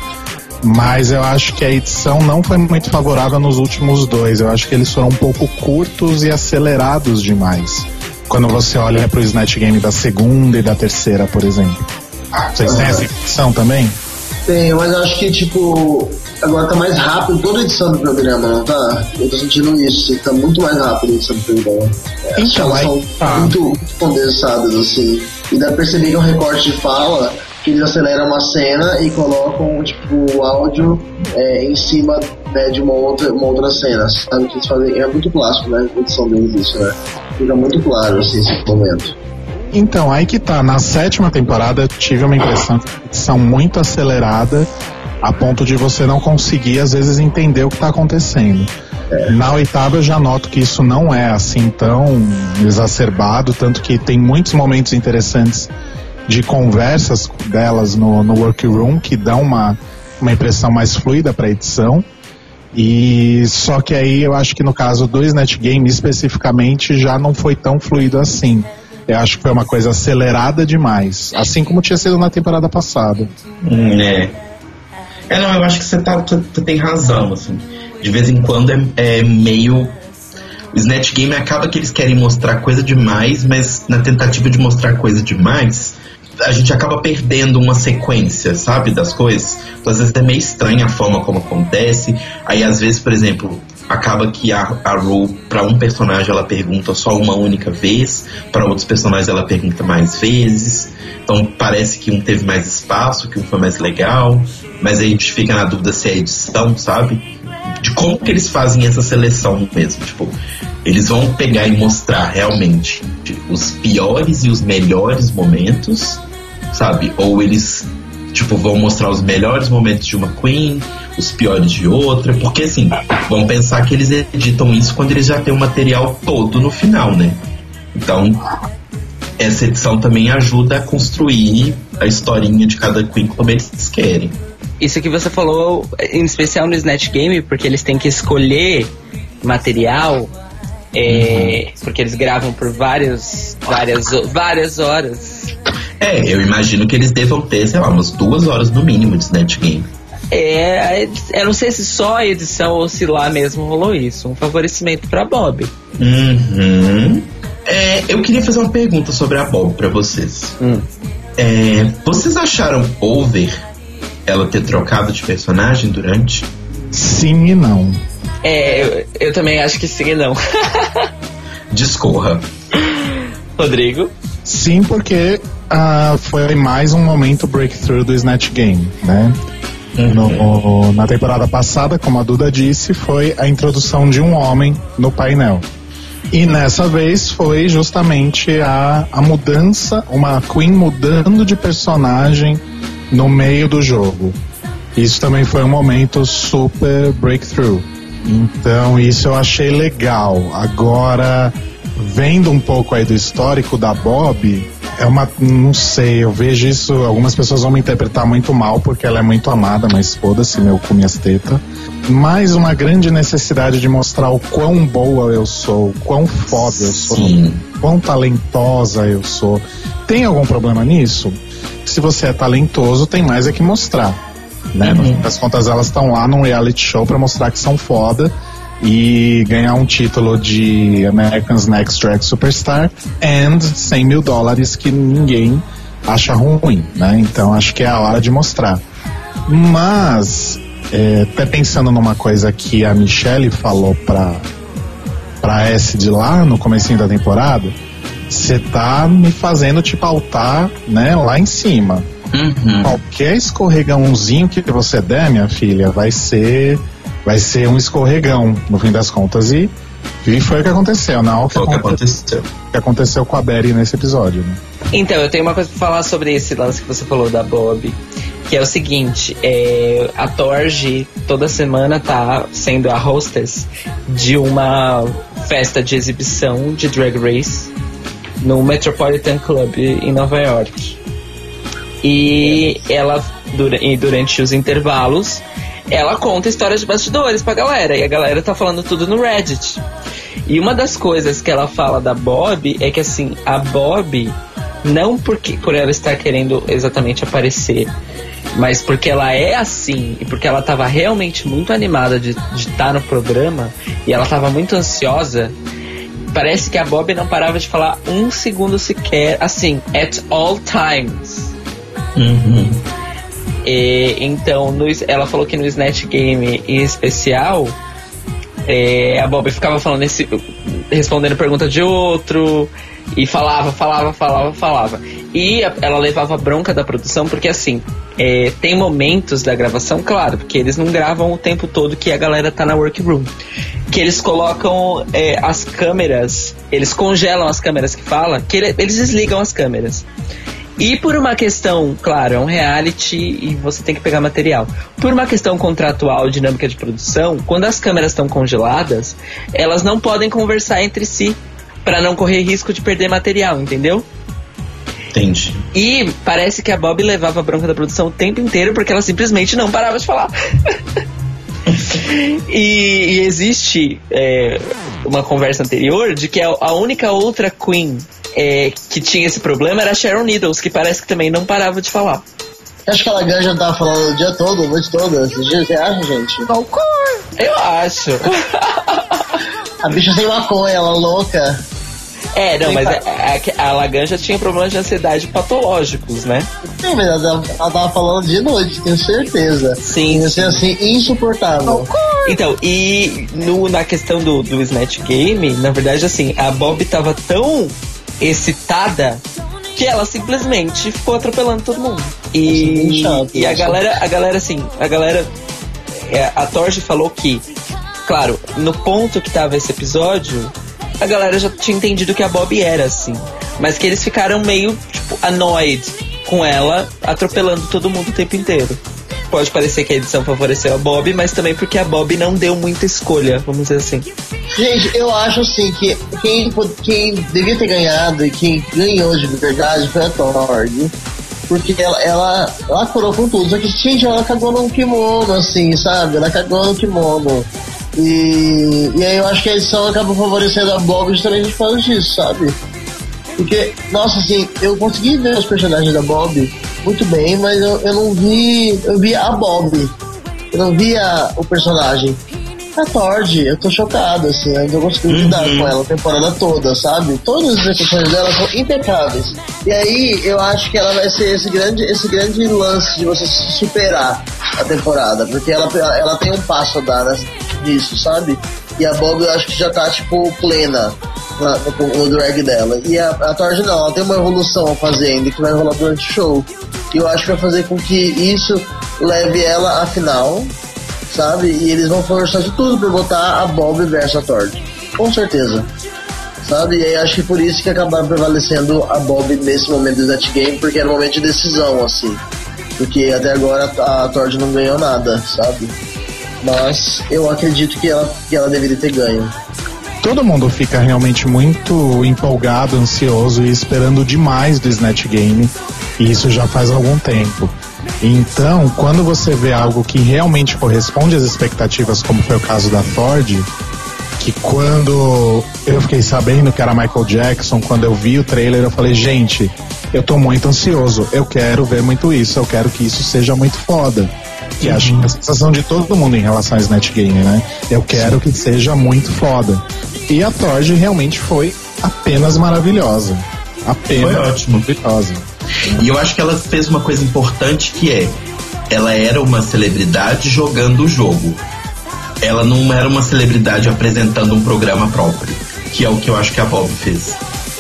mas eu acho que a edição não foi muito favorável nos últimos dois. Eu acho que eles foram um pouco curtos e acelerados demais, quando você olha pro Snatch Game da segunda e da terceira, por exemplo. Vocês têm essa impressão também? Tenho, mas eu acho que, tipo, agora tá mais rápido toda a edição do programa, não tá? Eu tô sentindo isso, tá muito mais rápido a edição do programa. Então, elas são muito condensadas, assim. E dá pra perceber que é um recorte de fala, que eles aceleram uma cena e colocam, tipo, o áudio em cima, né, de uma outra cena, sabe? Que eles fazem, é muito clássico, né, a edição deles, isso, né? Fica muito claro, assim, esse momento. Então, aí que tá, na sétima temporada eu tive uma impressão de edição muito acelerada, a ponto de você não conseguir, às vezes, entender o que tá acontecendo. Na oitava eu já noto que isso não é assim tão exacerbado, tanto que tem muitos momentos interessantes de conversas delas no workroom, que dão uma impressão mais fluida pra edição. E só que aí eu acho que no caso do Snatch Game especificamente já não foi tão fluido assim. Eu acho que foi uma coisa acelerada demais, assim como tinha sido na temporada passada. Não, eu acho que você tem razão, assim. De vez em quando é meio... O Snatch Game acaba que eles querem mostrar coisa demais, mas na tentativa de mostrar coisa demais, a gente acaba perdendo uma sequência, sabe, das coisas. Então, às vezes é meio estranha a forma como acontece. Aí, às vezes, por exemplo, acaba que a Ru, pra um personagem, ela pergunta só uma única vez, pra outros personagens ela pergunta mais vezes. Então parece que um teve mais espaço, que um foi mais legal, mas aí a gente fica na dúvida se é edição, sabe? De como que eles fazem essa seleção mesmo, tipo, eles vão pegar e mostrar realmente os piores e os melhores momentos, sabe? Ou eles, tipo, vão mostrar os melhores momentos de uma queen, os piores de outra, porque assim, vão pensar que eles editam isso quando eles já têm o material todo no final, né? Então, essa edição também ajuda a construir a historinha de cada queen como eles querem. Isso que você falou, em especial no Snatch Game, porque eles têm que escolher material, porque eles gravam por várias horas. É, eu imagino que eles devam ter, sei lá, umas 2 horas no mínimo de Snatch Game. É, eu não sei se só a edição ou se lá mesmo rolou isso. Um favorecimento pra Bob. Uhum. É, eu queria fazer uma pergunta sobre a Bob pra vocês. Vocês acharam over ela ter trocado de personagem durante? Sim e não. É, eu também acho que sim e não. Discorra. Rodrigo? Sim, porque foi mais um momento breakthrough do Snatch Game, né? Na temporada passada, como a Duda disse, foi a introdução de um homem no painel. E nessa vez foi justamente a mudança, uma queen mudando de personagem no meio do jogo. Isso também foi um momento super breakthrough. Então isso eu achei legal. Agora, vendo um pouco aí do histórico da Bob, não sei, eu vejo isso, algumas pessoas vão me interpretar muito mal porque ela é muito amada, mas foda-se, meu, com minhas tetas. Mas uma grande necessidade de mostrar o quão boa eu sou, quão foda eu sou, quão talentosa eu sou. Tem algum problema nisso? Se você é talentoso, tem mais é que mostrar, né? No fim das contas, elas estão lá num reality show pra mostrar que são foda e ganhar um título de American's Next Drag Superstar and $100 mil que ninguém acha ruim, né? Então acho que é a hora de mostrar. Mas até pensando numa coisa que a Michelle falou pra S de lá no comecinho da temporada, você tá me fazendo te pautar, né, lá em cima. Qualquer escorregãozinho que você der, minha filha, vai ser um escorregão, no fim das contas. E foi o que aconteceu, na hora que aconteceu com a Betty nesse episódio, né? Então, eu tenho uma coisa pra falar sobre esse lance que você falou da Bob, que é o seguinte, a Torge toda semana tá sendo a hostess de uma festa de exibição de Drag Race no Metropolitan Club em Nova York. E ela, durante os intervalos, ela conta histórias de bastidores pra galera, e a galera tá falando tudo no Reddit. E uma das coisas que ela fala da Bob é que, assim, a Bob, não por ela estar querendo exatamente aparecer, mas porque ela é assim, e porque ela tava realmente muito animada de estar no programa, e ela tava muito ansiosa, parece que a Bob não parava de falar um segundo sequer, assim, at all times. Então, ela falou que no Snatch Game em especial, a Bob ficava falando respondendo pergunta de outro, e falava. E ela levava a bronca da produção, porque assim, tem momentos da gravação, claro, porque eles não gravam o tempo todo que a galera tá na workroom, que eles colocam as câmeras, eles congelam as câmeras que fala, que eles desligam as câmeras. E por uma questão, claro, é um reality e você tem que pegar material. Por uma questão contratual, dinâmica de produção, quando as câmeras estão congeladas, elas não podem conversar entre si pra não correr risco de perder material, entendeu? Entendi. E parece que a Bob levava a bronca da produção o tempo inteiro porque ela simplesmente não parava de falar. E existe uma conversa anterior de que a única outra queen que tinha esse problema era a Sharon Needles, que parece que também não parava de falar. Acho que a Laganja tava falando o dia todo, a noite toda, esses dias, você acha, gente? Eu acho. A bicha tem maconha, ela é louca. É, não, mas a Laganja tinha problemas de ansiedade patológicos, né? Sim, mas ela tava falando de noite, tenho certeza. Sim. Ia ser assim, insuportável. Então, e na questão do Snatch Game, na verdade, assim, a Bob tava tão excitada que ela simplesmente ficou atropelando todo mundo. E, chato, e a galera, assim, a Tord falou que, claro, no ponto que tava esse episódio, a galera já tinha entendido que a Bob era, assim. Mas que eles ficaram meio, tipo, annoyed com ela, atropelando todo mundo o tempo inteiro. Pode parecer que a edição favoreceu a Bob, mas também porque a Bob não deu muita escolha, vamos dizer assim. Gente, eu acho, assim, que quem devia ter ganhado e quem ganhou de verdade foi a Tord. Porque ela curou com tudo. Só que, gente, ela cagou no kimono, assim, sabe? Ela cagou no kimono. E aí eu acho que a edição acaba favorecendo a Bob justamente por causa disso, sabe? Porque, nossa, assim, eu consegui ver os personagens da Bob muito bem, mas eu não vi... Eu vi a Bob. Eu não vi o personagem. A Tord, eu tô chocado, assim. Eu não consegui lidar com ela a temporada toda, sabe? Todas as execuções dela são impecáveis. E aí, eu acho que ela vai ser esse grande lance de você superar a temporada. Porque ela tem um passo a dar nisso, sabe? E a Bob, eu acho que já tá, tipo, plena no drag dela. E a Tord não, ela tem uma evolução a fazer ainda, que vai rolar durante o show. E eu acho que vai fazer com que isso leve ela à final, sabe? E eles vão forçar de tudo pra botar a Bob versus a Tord. Com certeza. Sabe? E aí acho que por isso que acabaram prevalecendo a Bob nesse momento do Snatch Game, porque era um momento de decisão, assim. Porque até agora a Tord não ganhou nada, sabe? Mas eu acredito que ela deveria ter ganho. Todo mundo fica realmente muito empolgado, ansioso e esperando demais do Snatch Game. E isso já faz algum tempo. Então, quando você vê algo que realmente corresponde às expectativas, como foi o caso da Tord, que quando eu fiquei sabendo que era Michael Jackson, quando eu vi o trailer, eu falei, gente, eu tô muito ansioso, eu quero ver muito isso, eu quero que isso seja muito foda. Que acho que é a sensação de todo mundo em relação a Snatch Game, né? Eu quero que seja muito foda. E a Tord realmente foi apenas maravilhosa. Apenas foi ótimo. Maravilhosa. E eu acho que ela fez uma coisa importante, que é, ela era uma celebridade jogando o jogo. Ela não era uma celebridade apresentando um programa próprio, que é o que eu acho que a Bob fez.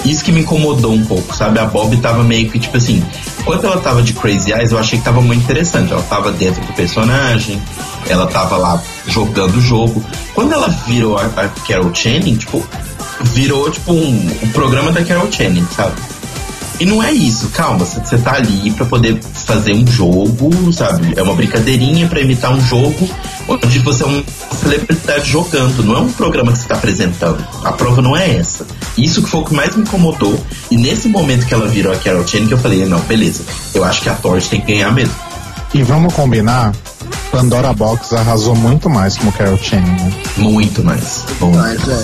Isso que me incomodou um pouco, sabe? A Bob tava meio que, tipo assim, enquanto ela tava de Crazy Eyes, eu achei que tava muito interessante. Ela tava dentro do personagem, ela tava lá jogando o jogo. Quando ela virou a Carol Channing, tipo, virou, tipo, um programa da Carol Channing, sabe? E não é isso, calma, você tá ali pra poder fazer um jogo, sabe? É uma brincadeirinha pra imitar um jogo onde você é uma celebridade jogando, não é um programa que você tá apresentando. A prova não é essa. Isso que foi o que mais me incomodou. E nesse momento que ela virou a Carol Channing, que eu falei, não, beleza, eu acho que a Tord tem que ganhar mesmo. E vamos combinar, Pandora Boxx arrasou muito mais como Carol Channing, né? Muito mais.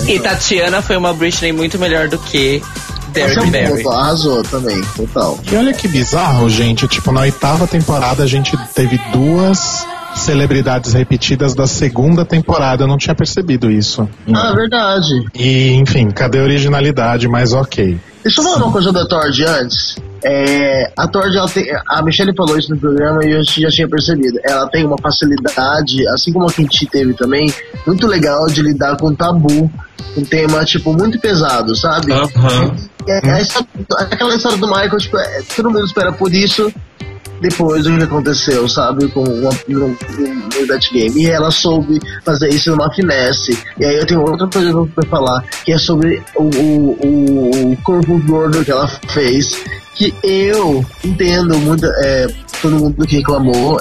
E Tatianna foi uma Britney muito melhor do que Derrick Barry. Arrasou também, total. E olha que bizarro, gente. Tipo, na 8ª temporada a gente teve 2 celebridades repetidas da 2ª temporada. Eu não tinha percebido isso. Ah, verdade. E, enfim, cadê a originalidade? Mas ok. Deixa eu falar uma coisa da Tord antes. A Tord, a Michelle falou isso no programa e eu já tinha percebido. Ela tem uma facilidade, assim como a Kim Chi teve também, muito legal de lidar com tabu. Um tema, tipo, muito pesado, sabe? Uhum. Aquela história do Michael, tipo, todo mundo espera por isso, depois do que aconteceu, sabe? Com o That Game. E ela soube fazer isso numa finesse. E aí eu tenho outra coisa pra falar, que é sobre o corpo gordo que ela fez, que eu entendo muito, todo mundo que reclamou,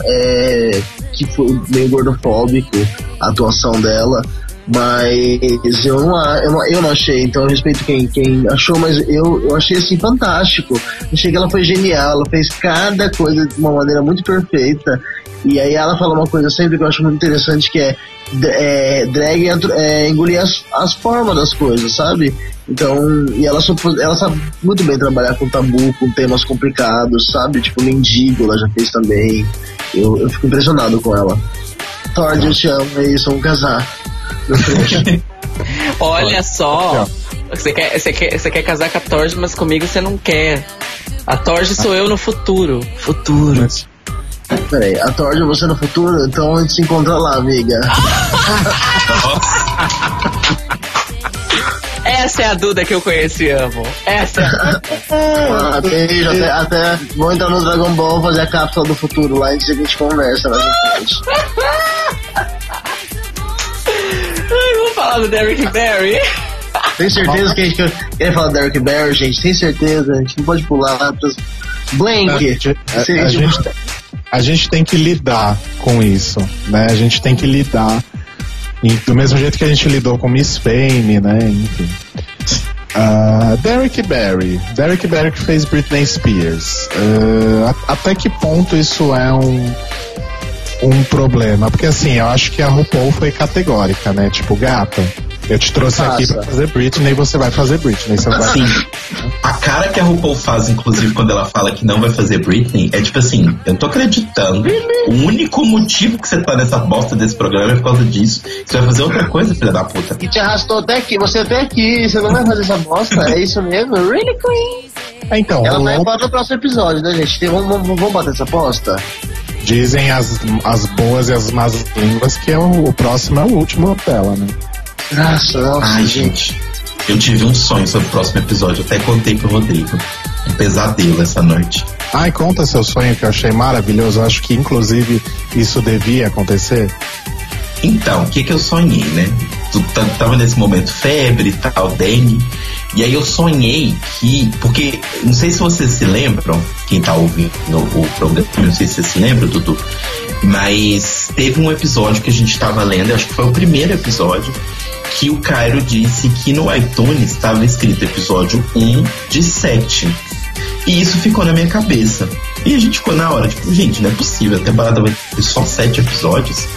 que foi meio gordofóbico a atuação dela. Mas eu não achei, então eu respeito quem achou, mas eu achei assim fantástico. Achei que ela foi genial, ela fez cada coisa de uma maneira muito perfeita. E aí ela fala uma coisa sempre que eu acho muito interessante, que é drag é engolir as formas das coisas, sabe? Então, e ela sabe muito bem trabalhar com tabu, com temas complicados, sabe? Tipo, mendigo ela já fez também. Eu fico impressionado com ela. Tord, eu te amo, é isso, vamos casar. Olha só, Você quer casar com a Tord, mas comigo você não quer. A Tord sou eu no futuro. Futuro. Peraí, a Tord é você no futuro? Então a gente se encontra lá, amiga. Essa é a Duda que eu conheci, amo. Essa é a beijo, até vou entrar no Dragon Ball, fazer a cápsula do futuro lá e a gente conversa lá depois. Ai, vamos falar do Derrick Barry. Tem certeza que a gente quer falar do Derrick Barry, gente? Tem certeza, a gente não pode pular lá. Blank! A gente tem que lidar com isso, né? A gente tem que lidar. E do mesmo jeito que a gente lidou com Miss Fame, né? Enfim. Derrick Barry que fez Britney Spears. Até que ponto isso é um problema? Porque assim, eu acho que a RuPaul foi categórica, né? Tipo, gata, eu te trouxe aqui pra fazer Britney e você vai fazer Britney. Você assim, vai... A cara que a RuPaul faz, inclusive, quando ela fala que não vai fazer Britney, é tipo assim, eu tô acreditando. O único motivo que você tá nessa bosta desse programa é por causa disso. Você vai fazer outra coisa, filha da puta. E te arrastou até aqui, você até aqui, você não vai fazer essa bosta, é isso mesmo? Really, Queen? Então, ela vai embora no próximo episódio, né, gente? Vamos bater essa aposta? Dizem as boas e as más línguas que o próximo é o último dela, né? Nossa. Ai, gente, eu tive um sonho sobre o próximo episódio, até contei pro Rodrigo. Um pesadelo essa noite. Ai, conta seu sonho que eu achei maravilhoso. Eu acho que inclusive isso devia acontecer. Então, o que eu sonhei, né? Tava nesse momento febre e tal, dengue. E aí eu sonhei que... Porque, não sei se vocês se lembram, quem tá ouvindo o programa, não sei se vocês se lembram, Dudu, mas teve um episódio que a gente tava lendo, acho que foi o primeiro episódio, que o Cairo disse que no iTunes estava escrito episódio 1 de 7. E isso ficou na minha cabeça. E a gente ficou na hora, tipo, gente, não é possível, a temporada vai ter só 7 episódios.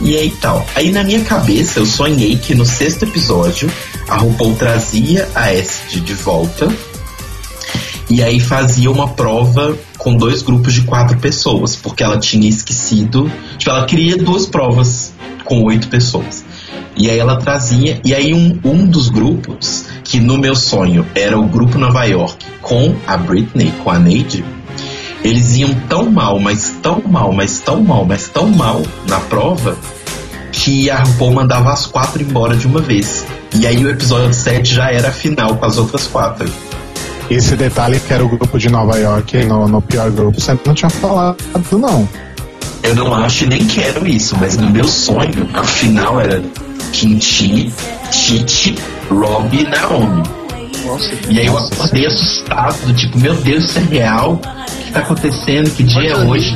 E aí tal. Aí na minha cabeça eu sonhei que no 6º episódio a RuPaul trazia a Acid de volta e aí fazia uma prova com 2 grupos de 4 pessoas, porque ela tinha esquecido, tipo, ela queria 2 provas com 8 pessoas. E aí ela trazia, e aí um dos grupos, que no meu sonho era o grupo Nova York com a Britney, com a Neide, eles iam tão mal, mas tão mal, mas tão mal, mas tão mal na prova, que a RuPaul mandava as 4 embora de uma vez. E aí o episódio 7 já era a final com as outras 4. Esse detalhe que era o grupo de Nova York no pior grupo, você não tinha falado, não. Eu não acho e nem quero isso, mas no meu sonho, a final era Kim Chi, Titi, Rob e Naomi. Nossa, e aí eu acordei assustado, tipo, meu Deus, isso é real? O que tá acontecendo? Que dia é hoje?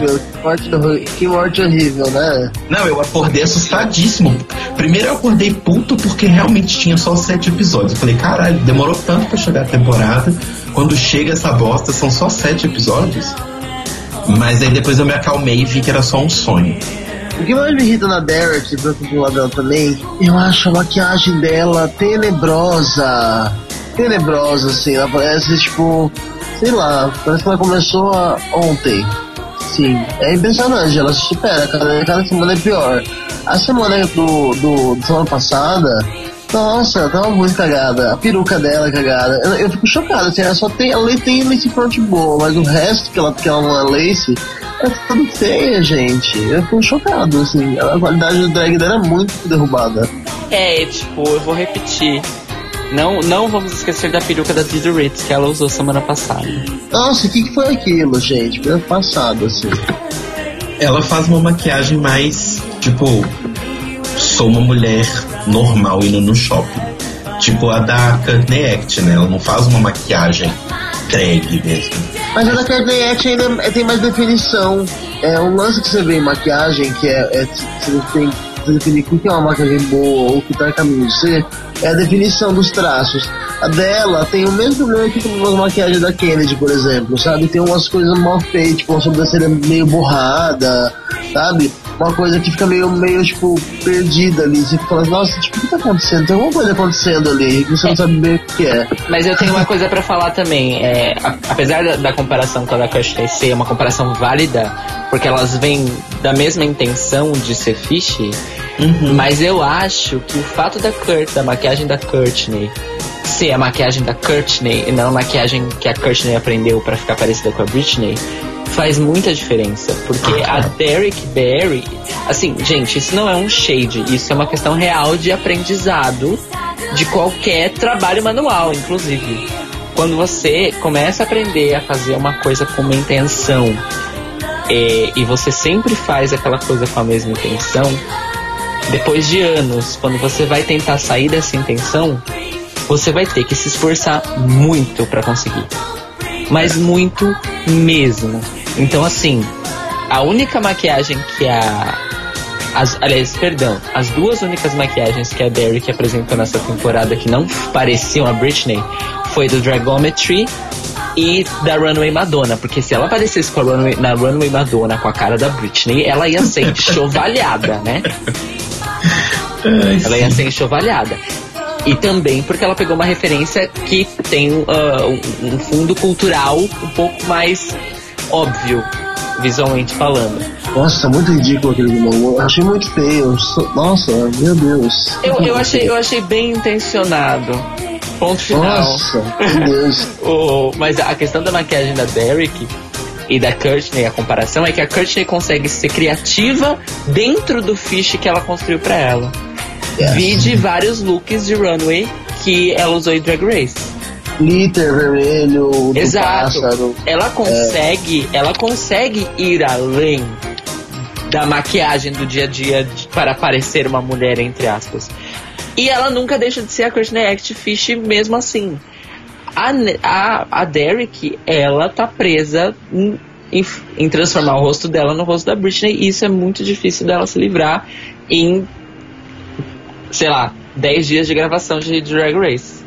Que morte horrível, né? Não, eu acordei assustadíssimo. Primeiro eu acordei puto porque realmente tinha só 7 episódios. Eu falei, caralho, demorou tanto pra chegar a temporada. Quando chega essa bosta, são só 7 episódios. Mas aí depois eu me acalmei e vi que era só um sonho. O que mais me irrita na Derrick, pra continuar dela também, eu acho a maquiagem dela tenebrosa. Tenebrosa, assim, ela parece, tipo, sei lá, parece que ela começou ontem. Sim, é impressionante, ela se supera, cada semana é pior. A semana do semana passada, nossa, tava muito cagada, a peruca dela é cagada. Eu fico chocado, assim, ela só tem lace front boa, mas o resto que ela não é lace... É tudo feia, gente. Eu tô chocado, assim. A qualidade do drag dela é muito derrubada. É, tipo, eu vou repetir. Não vamos esquecer da peruca da Didi Ritz que ela usou semana passada. Nossa, o que foi aquilo, gente? Pelo passado, assim. Ela faz uma maquiagem mais, tipo... Sou uma mulher normal indo no shopping. Tipo a da Courtney Act, né? Ela não faz uma maquiagem drag mesmo. Mas a da Kardec ainda tem mais definição. É um lance que você vê em maquiagem, que você tem que definir o que é uma maquiagem boa ou o que tá a caminho de ser, é a definição dos traços. A dela tem o mesmo problema que com as maquiagens da Kennedy, por exemplo, sabe? Tem umas coisas mal feitas, tipo uma sobrancelha meio borrada, sabe? Uma coisa que fica meio tipo, perdida ali. Você fala, nossa, tipo, o que tá acontecendo? Tem alguma coisa acontecendo ali que você não sabe bem o que é. Mas eu tenho uma coisa pra falar também. Apesar da comparação com a da Crush TC, é uma comparação válida, porque elas vêm da mesma intenção de ser fishy, mas eu acho que o fato da maquiagem da Courtney se é maquiagem da Kourtney e não a maquiagem que a Kourtney aprendeu pra ficar parecida com a Britney, faz muita diferença. Porque a Derrick Barry, assim, gente, isso não é um shade, isso é uma questão real de aprendizado de qualquer trabalho manual, inclusive. Quando você começa a aprender a fazer uma coisa com uma intenção, e você sempre faz aquela coisa com a mesma intenção, depois de anos, quando você vai tentar sair dessa intenção, você vai ter que se esforçar muito pra conseguir. Mas muito mesmo. Então, assim, a única maquiagem que as duas únicas maquiagens que a Derrick apresentou nessa temporada que não pareciam a Britney foi do Dragometry e da Runway Madonna, porque se ela aparecesse com a Runway Madonna com a cara da Britney, ela ia ser enxovalhada, né? Ela ia ser enxovalhada. E também porque ela pegou uma referência que tem um fundo cultural um pouco mais óbvio, visualmente falando. Nossa, muito ridículo aquele vilão. Achei muito feio. Nossa, meu Deus. Eu achei bem intencionado. Ponto final. Nossa, meu Deus. Mas a questão da maquiagem da Derrick e da Kourtney, a comparação é que a Kourtney consegue ser criativa dentro do fiche que ela construiu pra ela. Yes. Vi de vários looks de runway que ela usou em Drag Race. Glitter vermelho, do exato. Pássaro. Ela consegue ir além da maquiagem do dia a dia para parecer uma mulher, entre aspas. E ela nunca deixa de ser a Kourtney Act-Fish mesmo assim. A Derrick, ela tá presa em transformar o rosto dela no rosto da Britney, e isso é muito difícil dela se livrar em, sei lá, 10 dias de gravação de Drag Race.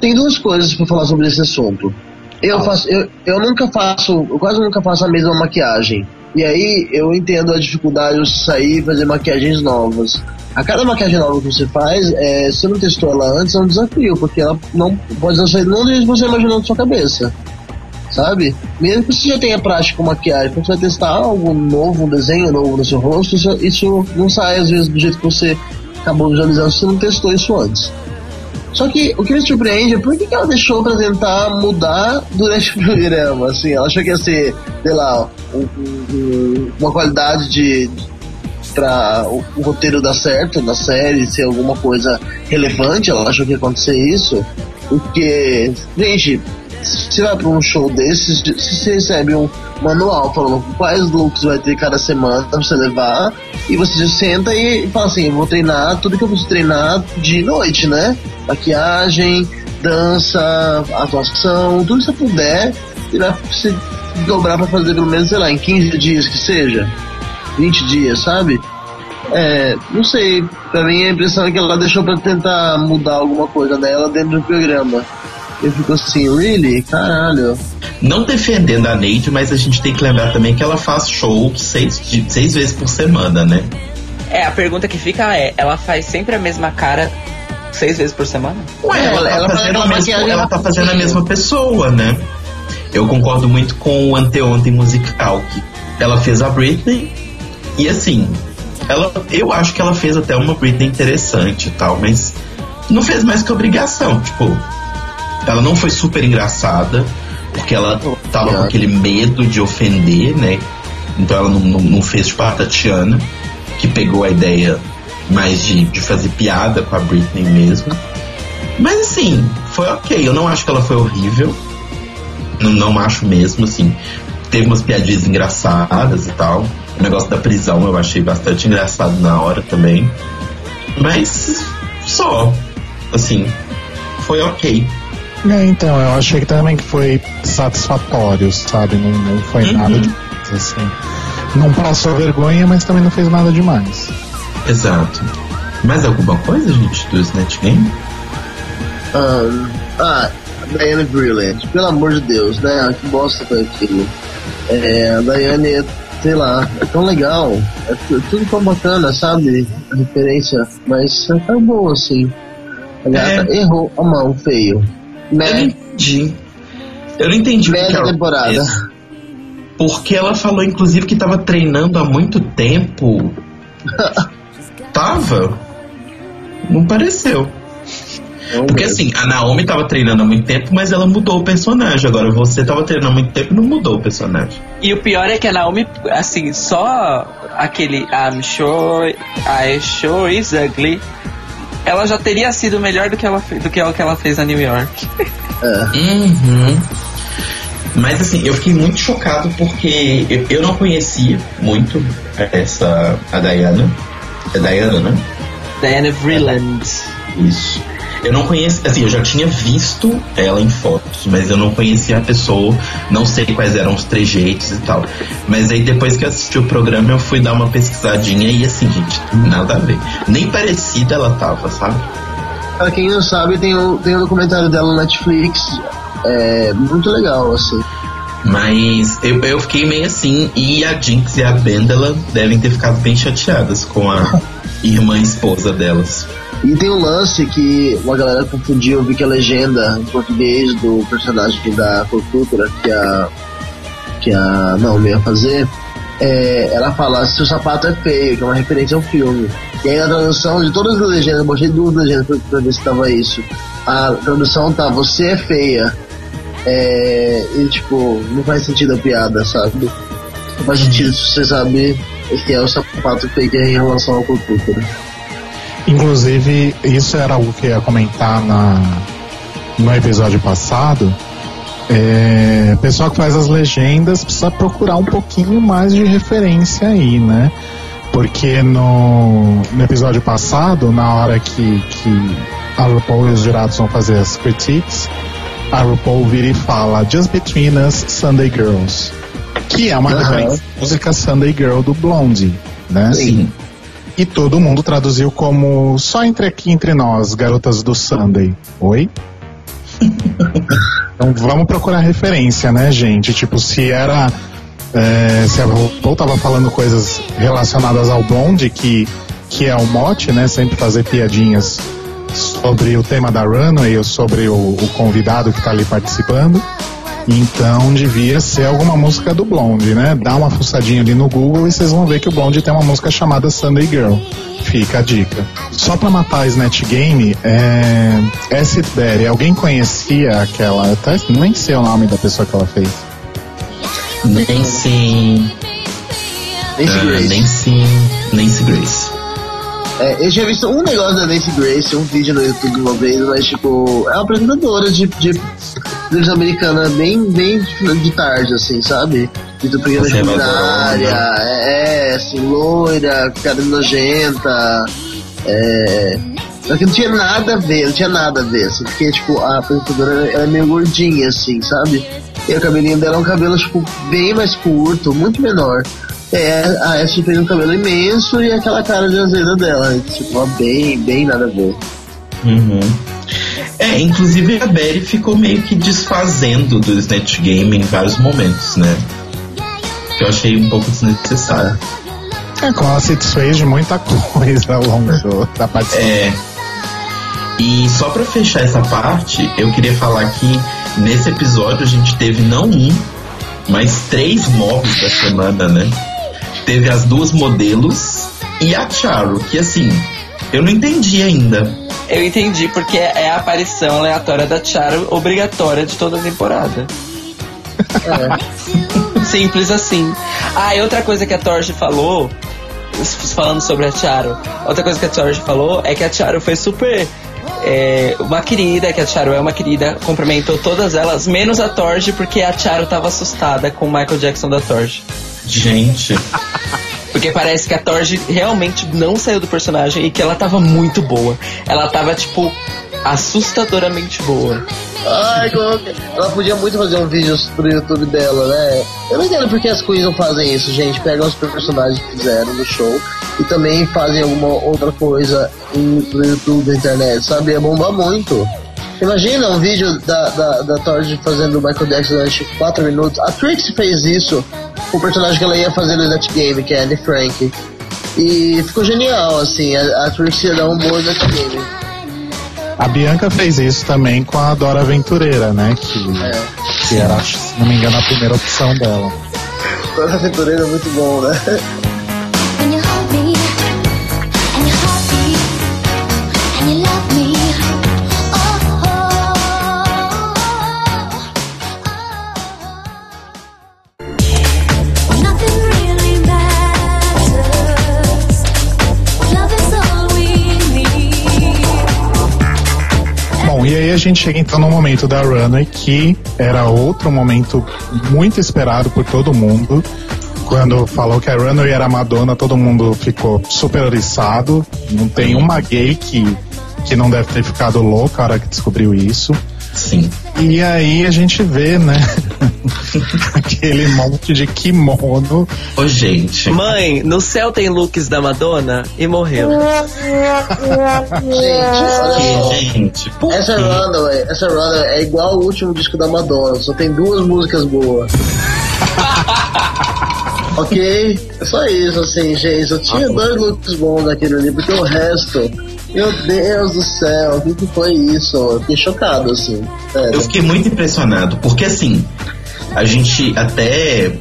Tem duas coisas pra falar sobre esse assunto. Eu quase nunca faço a mesma maquiagem. E aí eu entendo a dificuldade de sair e fazer maquiagens novas. A cada maquiagem nova que você faz, se você não testou ela antes, é um desafio, porque ela não pode sair não do jeito que você imaginou na sua cabeça, sabe? Mesmo que você já tenha prática com maquiagem, quando você vai testar algo novo, um desenho novo no seu rosto, isso não sai às vezes do jeito que você acabou visualizando, você não testou isso antes. Só que o que me surpreende é por que ela deixou pra tentar mudar durante o programa, assim. Ela achou que ia ser, sei lá, uma qualidade pra o roteiro dar certo na série, ser alguma coisa relevante. Ela achou que ia acontecer isso, porque, gente, se você vai pra um show desses, se você recebe um manual falando quais looks vai ter cada semana pra você levar, e você senta e fala assim, eu vou treinar tudo que eu preciso treinar de noite, né? Maquiagem, dança, atuação, tudo que você puder, e vai se dobrar pra fazer pelo menos, sei lá, em 15 dias que seja, 20 dias, sabe? Não sei, pra mim a impressão é que ela deixou pra tentar mudar alguma coisa dela dentro do programa. Eu fico assim, really? Caralho. Não defendendo a Neide, mas a gente tem que lembrar também que ela faz show 6 vezes por semana, né? A pergunta que fica é, ela faz sempre a mesma cara 6 vezes por semana? Ué, ela tá fazendo a mesma pessoa, né? Eu concordo muito com o anteontem musical, que ela fez a Britney, e assim, eu acho que ela fez até uma Britney interessante e tal, mas não fez mais que obrigação, tipo. Ela não foi super engraçada, porque ela tava com aquele medo de ofender, né? Então ela não fez tipo a Tatianna, que pegou a ideia mais de fazer piada com a Britney mesmo. Mas assim, foi ok. Eu não acho que ela foi horrível. Não acho mesmo, assim. Teve umas piadinhas engraçadas e tal. O negócio da prisão eu achei bastante engraçado na hora também. Mas só, assim, foi ok. Então, eu achei que também que foi satisfatório, sabe? Não foi nada demais, assim. Não passou vergonha, mas também não fez nada demais. Exato. Mais alguma coisa, gente, do Snatch Game? Diana Brilliant, pelo amor de Deus, né? Que bosta foi aquilo. A Diana, sei lá, é tão legal. Tudo tão bacana, sabe? A referência, mas tá bom, assim. A gata errou a mão, feio. Eu não entendi o que ela temporada fez, porque ela falou inclusive que tava treinando há muito tempo. Não pareceu. Porque assim, a Naomi tava treinando há muito tempo, mas ela mudou o personagem. Agora você tava treinando há muito tempo e não mudou o personagem. E o pior é que a Naomi, assim, só aquele I'm sure is ugly, ela já teria sido melhor do que ela fez na New York. Uhum. Mas assim, eu fiquei muito chocado porque eu não conhecia muito a Diana. É Diana, né? Diana Vreeland. Isso. Eu não conheço, assim, eu já tinha visto ela em fotos, mas eu não conhecia a pessoa, não sei quais eram os trejeitos e tal. Mas aí depois que eu assisti o programa, eu fui dar uma pesquisadinha e assim, gente, nada a ver. Nem parecida ela tava, sabe? Pra quem não sabe, tem um documentário dela no Netflix, é muito legal, assim. Mas eu fiquei meio assim, e a Jinx e a Bendela devem ter ficado bem chateadas com a irmã e esposa delas. E tem um lance que uma galera confundiu, eu vi que a legenda em português do personagem da Corcútura que a Naomi ia fazer, ela fala "seu sapato é feio", que é uma referência ao filme. E aí na tradução de todas as legendas, eu baixei duas legendas pra ver se tava isso. A tradução tá "você é feia". E tipo, não faz sentido a piada, sabe? Não faz sentido se você sabe que é o sapato feio que é em relação ao Corcútura. Inclusive, isso era algo que eu ia comentar no episódio passado. O pessoal que faz as legendas precisa procurar um pouquinho mais de referência aí, né? Porque no episódio passado, na hora que a RuPaul e os jurados vão fazer as critiques, a RuPaul vira e fala "Just Between Us, Sunday Girls", que é uma referência à música Sunday Girl do Blondie, né? Sim. E todo mundo traduziu como "só entre aqui entre nós, garotas do Sunday". Oi? Então vamos procurar referência, né, gente? Tipo, se a RuPaul tava falando coisas relacionadas ao Blondie, que é o mote, né? Sempre fazer piadinhas sobre o tema da runway ou sobre o convidado que tá ali participando. Então devia ser alguma música do Blondie, né? Dá uma fuçadinha ali no Google e vocês vão ver que o Blondie tem uma música chamada "Sunday Girl". Fica a dica. Só pra matar a Snatch Game, Acid Betty, alguém conhecia aquela? Até nem sei o nome da pessoa que ela fez. Nancy Grace. Eu já vi um negócio da Nancy Grace, um vídeo no YouTube uma vez, mas tipo, é uma apresentadora de televisão americana bem de tarde, assim, sabe? De programa de culinária, assim, loira, cara nojenta, Só que não tinha nada a ver, assim, porque tipo, a apresentadora era meio gordinha, assim, sabe? E o cabelinho dela é um cabelo, tipo, bem mais curto, muito menor. A Ashley fez um cabelo imenso e aquela cara de azeda dela, tipo, bem nada a ver. Uhum. Inclusive a Betty ficou meio que desfazendo do Snatch Game em vários momentos, né? Que eu achei um pouco desnecessário. Ela se desfez de muita coisa ao longo da participação. E só pra fechar essa parte, eu queria falar que nesse episódio a gente teve não um, mas 3 mobs da semana, né? Teve as 2 modelos e a Charo, que assim, eu não entendi ainda. Eu entendi, porque é a aparição aleatória da Charo, obrigatória de toda a temporada. Simples assim. E outra coisa que a Tord falou, falando sobre a Charo, é que a Charo foi super... uma querida, que a Charo é uma querida, cumprimentou todas elas, menos a Tord, porque a Charo tava assustada com o Michael Jackson da Tord. Gente. Porque parece que a Tord realmente não saiu do personagem e que ela tava muito boa. Ela tava, tipo, assustadoramente boa. Ai, ela podia muito fazer um vídeo pro YouTube dela, né? Eu não entendo porque as queens não fazem isso, gente. Pegam os personagens que fizeram no show e também fazem alguma outra coisa no YouTube, na internet, sabe? É bomba muito. Imagina um vídeo da Tord fazendo o Michael Jackson durante 4 minutos. A Trixie fez isso com o personagem que ela ia fazer no Snatch Game, que é Anne Frank. E ficou genial, assim. A Trixie ia dar um bom Snatch Game. A Bianca fez isso também com a Dora Aventureira, né? Que era, se não me engano, a primeira opção dela. Dora Aventureira é muito bom, né? gente chega então no momento da runway, que era outro momento muito esperado por todo mundo. Quando falou que a runway era Madonna, todo mundo ficou super oriçado. Não tem uma gay que não deve ter ficado louca a hora que descobriu isso. Sim. E aí a gente vê, né? Aquele monte de kimono. Ô, gente. Mãe, no céu tem looks da Madonna e morreu. Gente, por quê? Essa runway é igual ao último disco da Madonna, só tem duas músicas boas. Ok? Só isso, assim, gente. Eu tinha dois looks bons daquele ali, porque o resto... Meu Deus do céu, o que foi isso? Eu fiquei chocado, assim. Sério. Eu fiquei muito impressionado, porque assim... A gente até...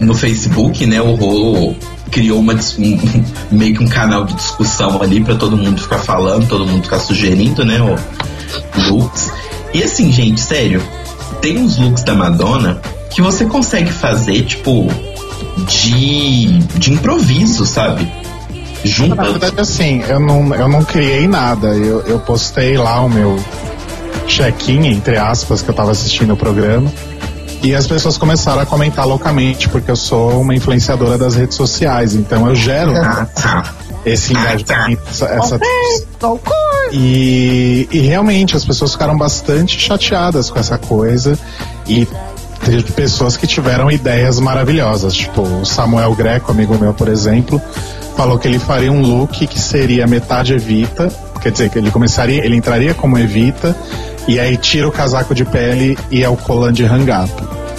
No Facebook, né, o Rô criou meio que um canal de discussão ali pra todo mundo ficar falando, todo mundo ficar sugerindo, né, o looks. E assim, gente, sério... Tem uns looks da Madonna... que você consegue fazer, tipo, de improviso, sabe? Junto. Na verdade, assim, eu não criei nada. Eu postei lá o meu check-in, entre aspas, que eu tava assistindo o programa. E as pessoas começaram a comentar loucamente, porque eu sou uma influenciadora das redes sociais. Então eu gero esse engajamento, essa... E realmente, as pessoas ficaram bastante chateadas com essa coisa. E... de pessoas que tiveram ideias maravilhosas, tipo o Samuel Greco, amigo meu, por exemplo, falou que ele faria um look que seria metade Evita, quer dizer, que ele entraria como Evita e aí tira o casaco de pele e é o colã de hang-up,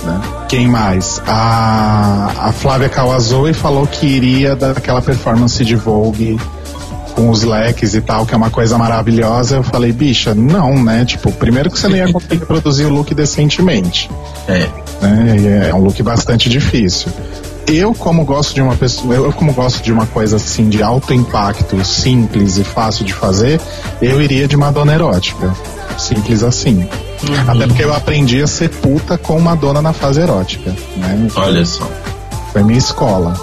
né? Quem mais? A Flávia Kawazoe falou que iria daquela performance de Vogue com os leques e tal, que é uma coisa maravilhosa. Eu falei, bicha, não, né? Tipo, primeiro que você não ia conseguir produzir o look decentemente. É um look bastante difícil. Eu, como gosto de uma pessoa, como gosto de uma coisa assim, de alto impacto, simples e fácil de fazer, eu iria de Madonna erótica. Simples assim. Uhum. Até porque eu aprendi a ser puta com Madonna na fase erótica, né? Olha só. Foi minha escola.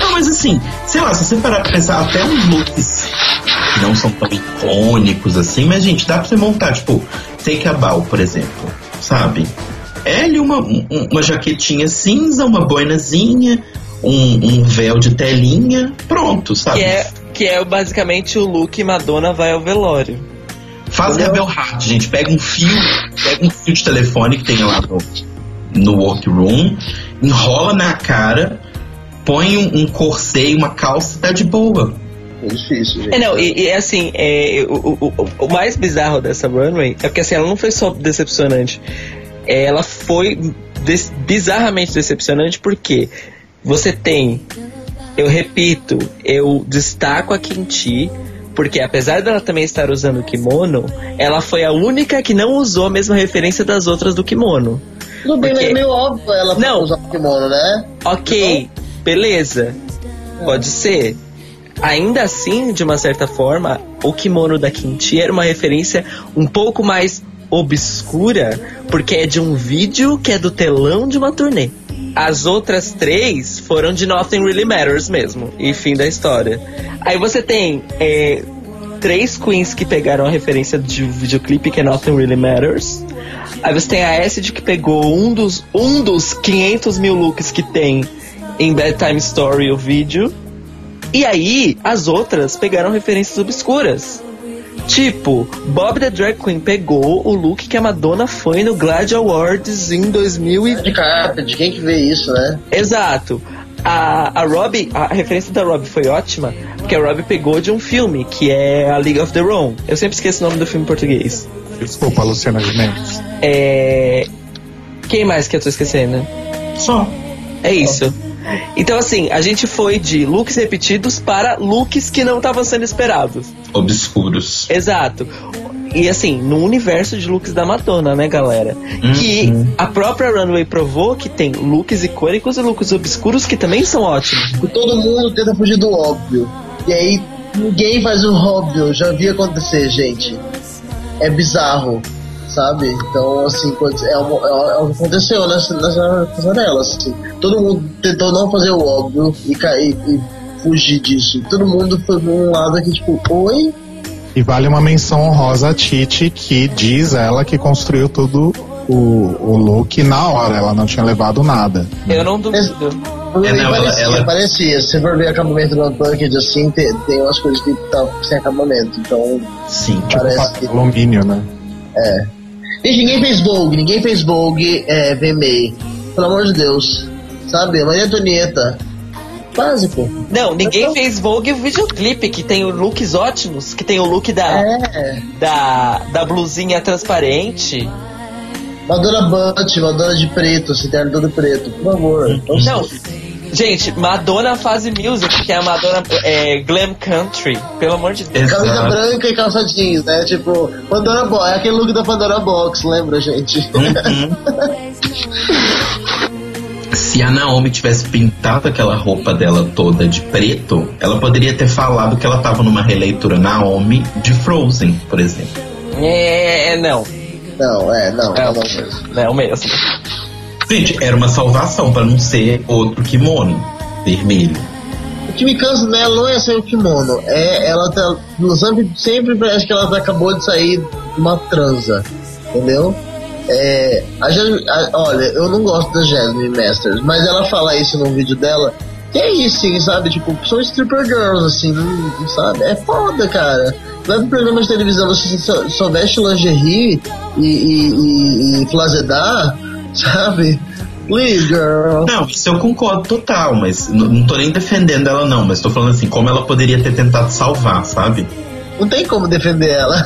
Não, mas assim, sei lá, se você parar pra pensar, até uns looks que não são tão icônicos assim, mas gente, dá pra você montar, tipo, Take a Bow, por exemplo, sabe? É ali uma jaquetinha cinza, uma boinazinha, um véu de telinha, pronto, sabe? Que é basicamente o look Madonna vai ao velório. Faz Rebel Heart, gente, pega um fio de telefone que tem lá no workroom, enrola na cara, põe um corset e uma calça, tá de boa. É difícil, gente. O mais bizarro dessa runway é porque assim, ela não foi só decepcionante. Ela foi bizarramente decepcionante porque você tem, eu repito, eu destaco a Kim Chi, porque apesar dela também estar usando o kimono, ela foi a única que não usou a mesma referência das outras do kimono. Tudo bem, mas é meio óbvio ela não usar o kimono, né? Ok, então, beleza, pode ser. Ainda assim, de uma certa forma, o kimono da Kim Chi era uma referência um pouco mais obscura, porque é de um vídeo que é do telão de uma turnê. As outras três foram de Nothing Really Matters mesmo, e fim da história. Aí você tem três queens que pegaram a referência de um videoclipe que é Nothing Really Matters. Aí você tem a Acid que pegou um dos 500 mil looks que tem em Bedtime Story o vídeo. E aí as outras pegaram referências obscuras. Tipo, Bob the Drag Queen pegou o look que a Madonna foi no Glad Awards em 2000. De carta, de quem que vê isso, né? Exato. A Robbie, a referência da Robbie foi ótima, porque a Robbie pegou de um filme que é A League of Their Own. Eu sempre esqueço o nome do filme em português. Desculpa, Luciana Gimenez. Quem mais que eu tô esquecendo? Só. É isso. Então assim, a gente foi de looks repetidos para looks que não estavam sendo esperados. Obscuros. Exato. E assim, no universo de looks da Madonna, né, galera? Que a própria runway provou que tem looks icônicos e looks obscuros que também são ótimos. Todo mundo tenta fugir do óbvio. E aí, ninguém faz o óbvio. Já vi acontecer, gente. É bizarro, sabe? Então, assim, é o que aconteceu nessa janela, assim. Todo mundo tentou não fazer o óbvio e fugir disso. Todo mundo foi pra um lado que, tipo, oi? E vale uma menção honrosa a Titi, que diz ela que construiu tudo o look na hora, ela não tinha levado nada. Eu não duvido. Ela parecia, se for ver acabamento do Unpacked assim, tem umas coisas que tá sem acabamento, então. Sim, parece tipo alumínio, né? É. Gente, ninguém fez Vogue, VMA. Pelo amor de Deus. Sabe? Maria Antonieta. Básico. Não, ninguém fez Vogue videoclipe, que tem looks ótimos, que tem o look da blusinha transparente. Madonna Bunch, Madonna de preto, se terno todo preto, por favor. Não, gente, Madonna fase music, que é a Madonna glam country, pelo amor de Deus. Exato. Camisa branca e calça jeans, né? Tipo, Pandora Boxx, é aquele look da Pandora Boxx, lembra, gente? Se a Naomi tivesse pintado aquela roupa dela toda de preto, ela poderia ter falado que ela tava numa releitura Naomi de Frozen, por exemplo. Não mesmo. Gente, era uma salvação pra não ser outro kimono vermelho. O que me cansa dela não é ser o kimono, ela tá sempre parece que ela acabou de sair de uma transa, entendeu? Olha, eu não gosto da Jasmine Masters, mas ela fala isso num vídeo dela, que é isso, sim, sabe? Tipo, são stripper girls, assim, sabe? É foda, cara. Vai pro programa de televisão, você só veste lingerie e flazedar, sabe? Please, girl. Não, isso eu concordo total, mas não tô nem defendendo ela, não. Mas tô falando assim, como ela poderia ter tentado salvar, sabe? Não tem como defender ela.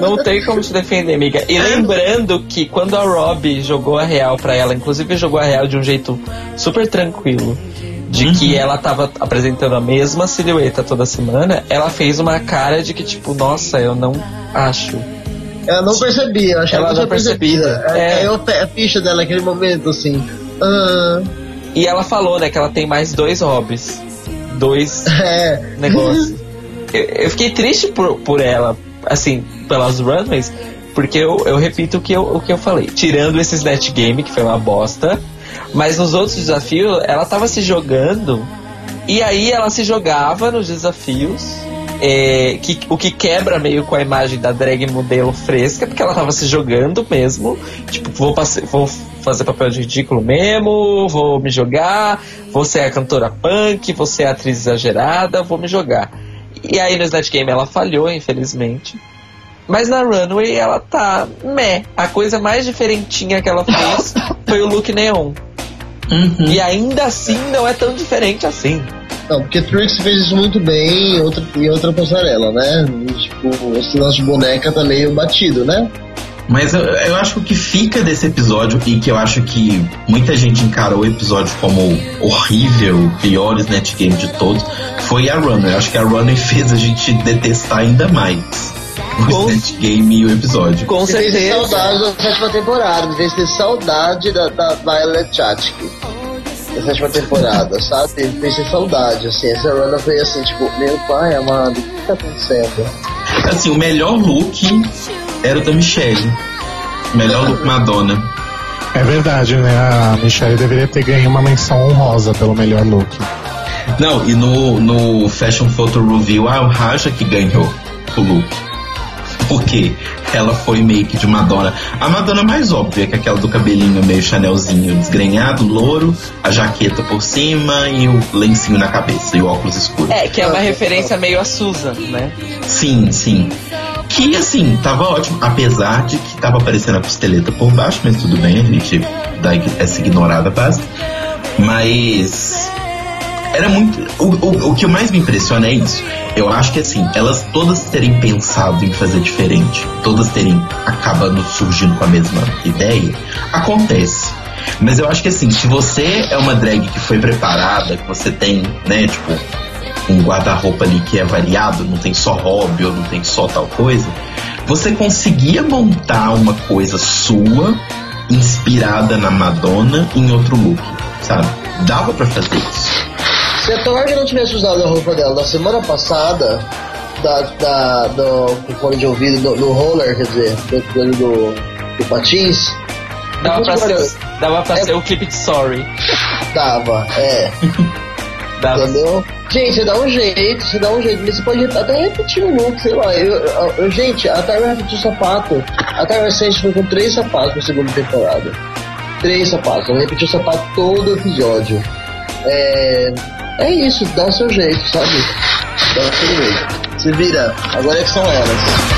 Não tem como te defender, amiga. E lembrando que quando a Robbie jogou a real pra ela, inclusive jogou a real de um jeito super tranquilo, de que ela tava apresentando a mesma silhueta toda semana, ela fez uma cara de que, tipo, nossa, eu não acho. Ela não percebia, eu acho que ela não percebia. A ficha dela naquele momento, assim. E ela falou, né, que ela tem mais dois hobbies, dois negócios. Eu fiquei triste por ela, assim, pelas runways, porque eu repito o que eu falei. Tirando esse Snatch Game, que foi uma bosta, mas nos outros desafios, ela tava se jogando, e aí ela se jogava nos desafios, o que quebra meio com a imagem da drag modelo fresca, porque ela tava se jogando mesmo, tipo, vou fazer papel de ridículo mesmo, vou me jogar, vou ser a cantora punk, vou ser a atriz exagerada, vou me jogar. E aí no Snatch Game ela falhou, infelizmente. Mas na runway ela tá... A coisa mais diferentinha que ela fez foi o look neon. E ainda assim não é tão diferente assim. Não, porque Trixie fez isso muito bem em outra passarela, né? Tipo, esse nosso boneca tá meio batido, né? Mas eu acho que o que fica desse episódio, e que eu acho que muita gente encarou o episódio como horrível, o pior Snatch Game de todos, foi a runway. Eu acho que a runway fez a gente detestar ainda mais o Snatch Game e o episódio. Com certeza. Me fez saudade da sétima temporada, me fez ter saudade da Violet Chachki, da sétima temporada, sabe? Me fez ter saudade, assim. Essa runway foi assim, tipo, meu pai amado, o que tá acontecendo? Assim, o melhor look era o da Michelle. Melhor look Madonna. É verdade, né? A Michelle deveria ter ganho uma menção honrosa pelo melhor look. Não, e no Fashion Photo Review, a Raja que ganhou o look. Por quê? Ela foi make de Madonna. A Madonna mais óbvia, que é aquela do cabelinho meio Chanelzinho desgrenhado, louro, a jaqueta por cima e o lencinho na cabeça e o óculos escuro. Que é uma referência meio a Susan, né? Sim, sim. Que, assim, tava ótimo, apesar de que tava aparecendo a costeleta por baixo, mas tudo bem, a gente dá essa ignorada basta. Mas era muito... O que mais me impressiona é isso. Eu acho que, assim, elas todas terem pensado em fazer diferente, todas terem acabado surgindo com a mesma ideia, acontece. Mas eu acho que, assim, se você é uma drag que foi preparada, que você tem, né, tipo... um guarda-roupa ali que é variado, não tem só hobby ou não tem só tal coisa, você conseguia montar uma coisa sua inspirada na Madonna em outro look, sabe? Dava pra fazer isso. Se a Tord não tivesse usado a roupa dela da semana passada, do fone de ouvido, do roller, quer dizer, do patins, dava pra ser o clipe de Sorry. Dava, entendeu? Gente, dá um jeito, mas você pode até repetir um look, sei lá. Gente, a Tyra repetiu sapato. A Tyra Sainz foi com 3 sapatos na segunda temporada. 3 sapatos, ela repetiu o sapato todo o episódio. É isso, dá o seu jeito, sabe? Dá o seu jeito. Se vira, agora é que são elas.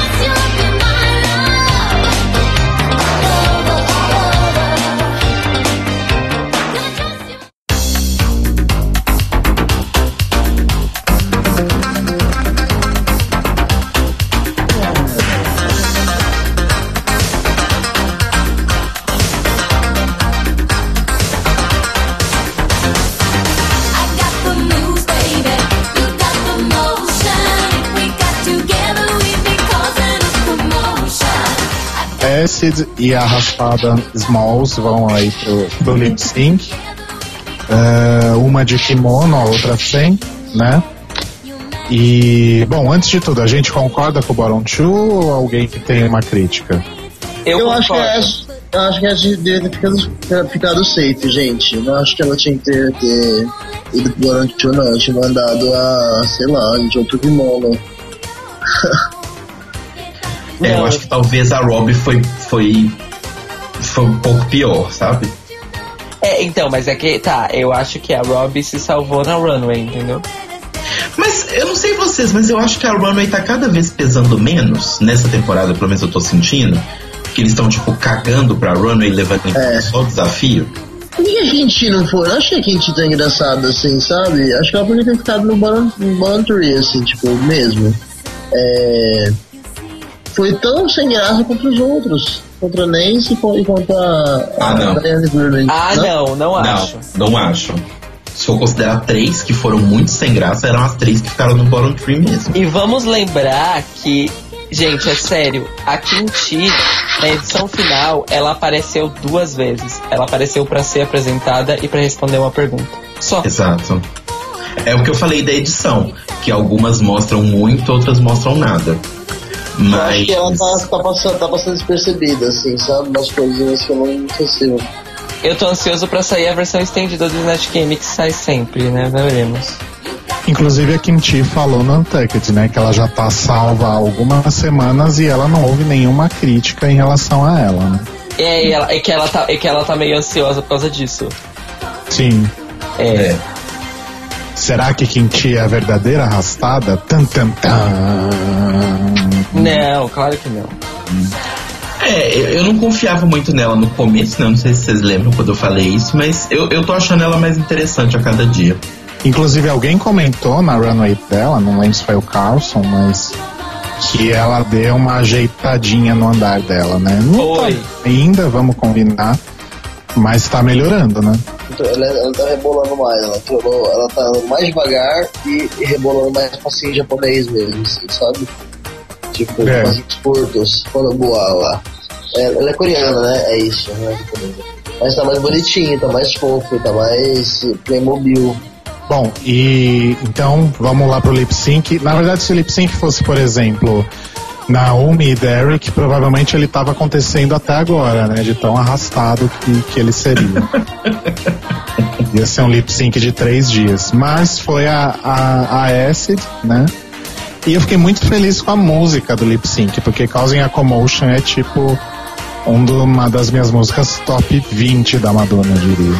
Acid e a raspada Smalls vão aí pro lip sync, uma de kimono, a outra sem, né? E, bom, antes de tudo, a gente concorda com o Baron Chu ou alguém que tem uma crítica? Eu acho que a gente deve ter ficado safe, gente. Não acho que ela tinha que ter ido pro Baron Chu, não. Eu tinha mandado a, sei lá, de outro kimono. Eu acho que talvez a Robbie foi um pouco pior, sabe? Então, mas é que, tá, eu acho que a Robbie se salvou na runway, entendeu? Mas, eu não sei vocês, mas eu acho que a runway tá cada vez pesando menos nessa temporada, pelo menos eu tô sentindo, que eles estão, tipo, cagando pra runway, levando só o desafio. Por que a Kim não foi? Eu achei a Kim Chi tão engraçada, assim, sabe? Acho que ela podia ter ficado no Boundary, assim, tipo, mesmo. Foi tão sem graça contra os outros. Contra a Nancy e contra a Diane Gurley. Não acho. Se for considerar 3 que foram muito sem graça, eram as 3 que ficaram no bottom 3 mesmo. E vamos lembrar que, gente, é sério, a Kim Chi, na edição final, ela apareceu 2 vezes. Ela apareceu pra ser apresentada e pra responder uma pergunta. Só. Exato. É o que eu falei da edição, que algumas mostram muito, outras mostram nada. Mas... acho que ela tá passando despercebida, assim, sabe? Umas coisinhas que eu não consigo. Eu tô ansioso pra sair a versão estendida do Snatch Game, que sai sempre, né? Veremos. Inclusive a Kim Chi falou no Untucked, né? Que ela já tá salva há algumas semanas e ela não houve nenhuma crítica em relação a ela, né? É que ela tá meio ansiosa por causa disso. Sim. Será que Kim Chi é a verdadeira arrastada? Não, claro que não. Eu não confiava muito nela no começo, né? Não sei se vocês lembram quando eu falei isso, mas eu tô achando ela mais interessante a cada dia. Inclusive, alguém comentou na runway dela, não lembro se foi o Carlson, mas que ela deu uma ajeitadinha no andar dela, né? Não tá ainda, vamos combinar, mas tá melhorando, né? Ela tá rebolando mais, ela tá mais devagar e rebolando mais passinho japonês mesmo, assim, sabe? Tipo, passinhos curtos, quando boa lá. Ela é coreana, né? É isso, né? Mas tá mais bonitinho, tá mais fofo, tá mais Playmobil. Bom, e então vamos lá pro lip sync. Na verdade, se o lip sync fosse, por exemplo, Naomi e Derrick, provavelmente ele tava acontecendo até agora, né? De tão arrastado que ele seria. Ia ser um lip sync de 3 dias. Mas foi a Acid, né? E eu fiquei muito feliz com a música do lip sync, porque Causing a Commotion é tipo uma das minhas músicas top 20 da Madonna, eu diria.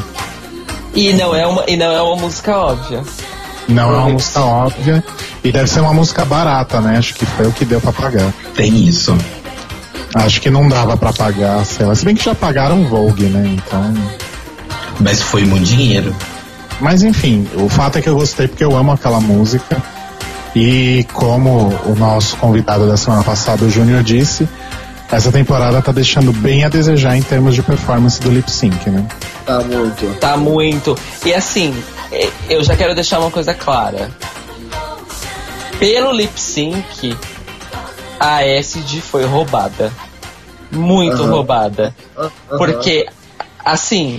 E não é uma música óbvia. Não é uma música óbvia. E deve ser uma música barata, né? Acho que foi o que deu pra pagar. Tem isso. Acho que não dava pra pagar, sei lá. Se bem que já pagaram Vogue, né? Então... mas foi muito dinheiro. Mas enfim, o fato é que eu gostei porque eu amo aquela música. E como o nosso convidado da semana passada, o Júnior, disse, essa temporada tá deixando bem a desejar em termos de performance do lip sync, né? Tá muito. E assim, eu já quero deixar uma coisa clara. Pelo lip sync, a Acid foi roubada. Muito roubada. Porque, assim,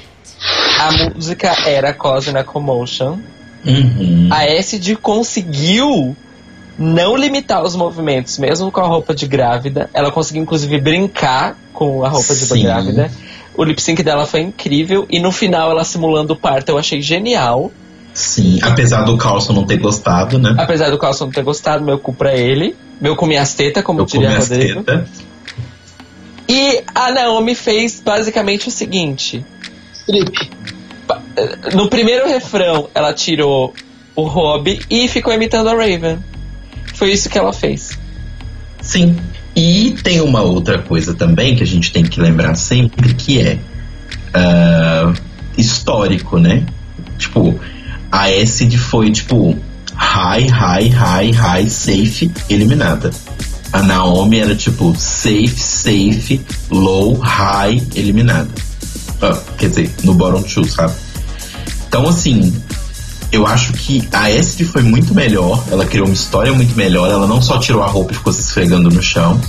a música era Causing a Commotion. A Acid conseguiu não limitar os movimentos, mesmo com a roupa de grávida. Ela conseguiu, inclusive, brincar com a roupa de grávida. O lip sync dela foi incrível. E no final, ela simulando o parto, eu achei genial. Sim, apesar do Carlson não ter gostado, né? Apesar do Carlson não ter gostado, meu cu pra ele. Meu cu minhas tetas, como diria Rodrigo. E a Naomi fez basicamente o seguinte. Strip. No primeiro refrão, ela tirou o Robbie e ficou imitando a Raven. Foi isso que ela fez. Sim. E tem uma outra coisa também que a gente tem que lembrar sempre, que é histórico, né? Tipo, a Acid foi, tipo, high, safe, eliminada. A Naomi era, tipo, safe, low, high, eliminada. Quer dizer, no bottom two, sabe? Então, assim, eu acho que a Acid foi muito melhor. Ela criou uma história muito melhor. Ela não só tirou a roupa e ficou se esfregando no chão.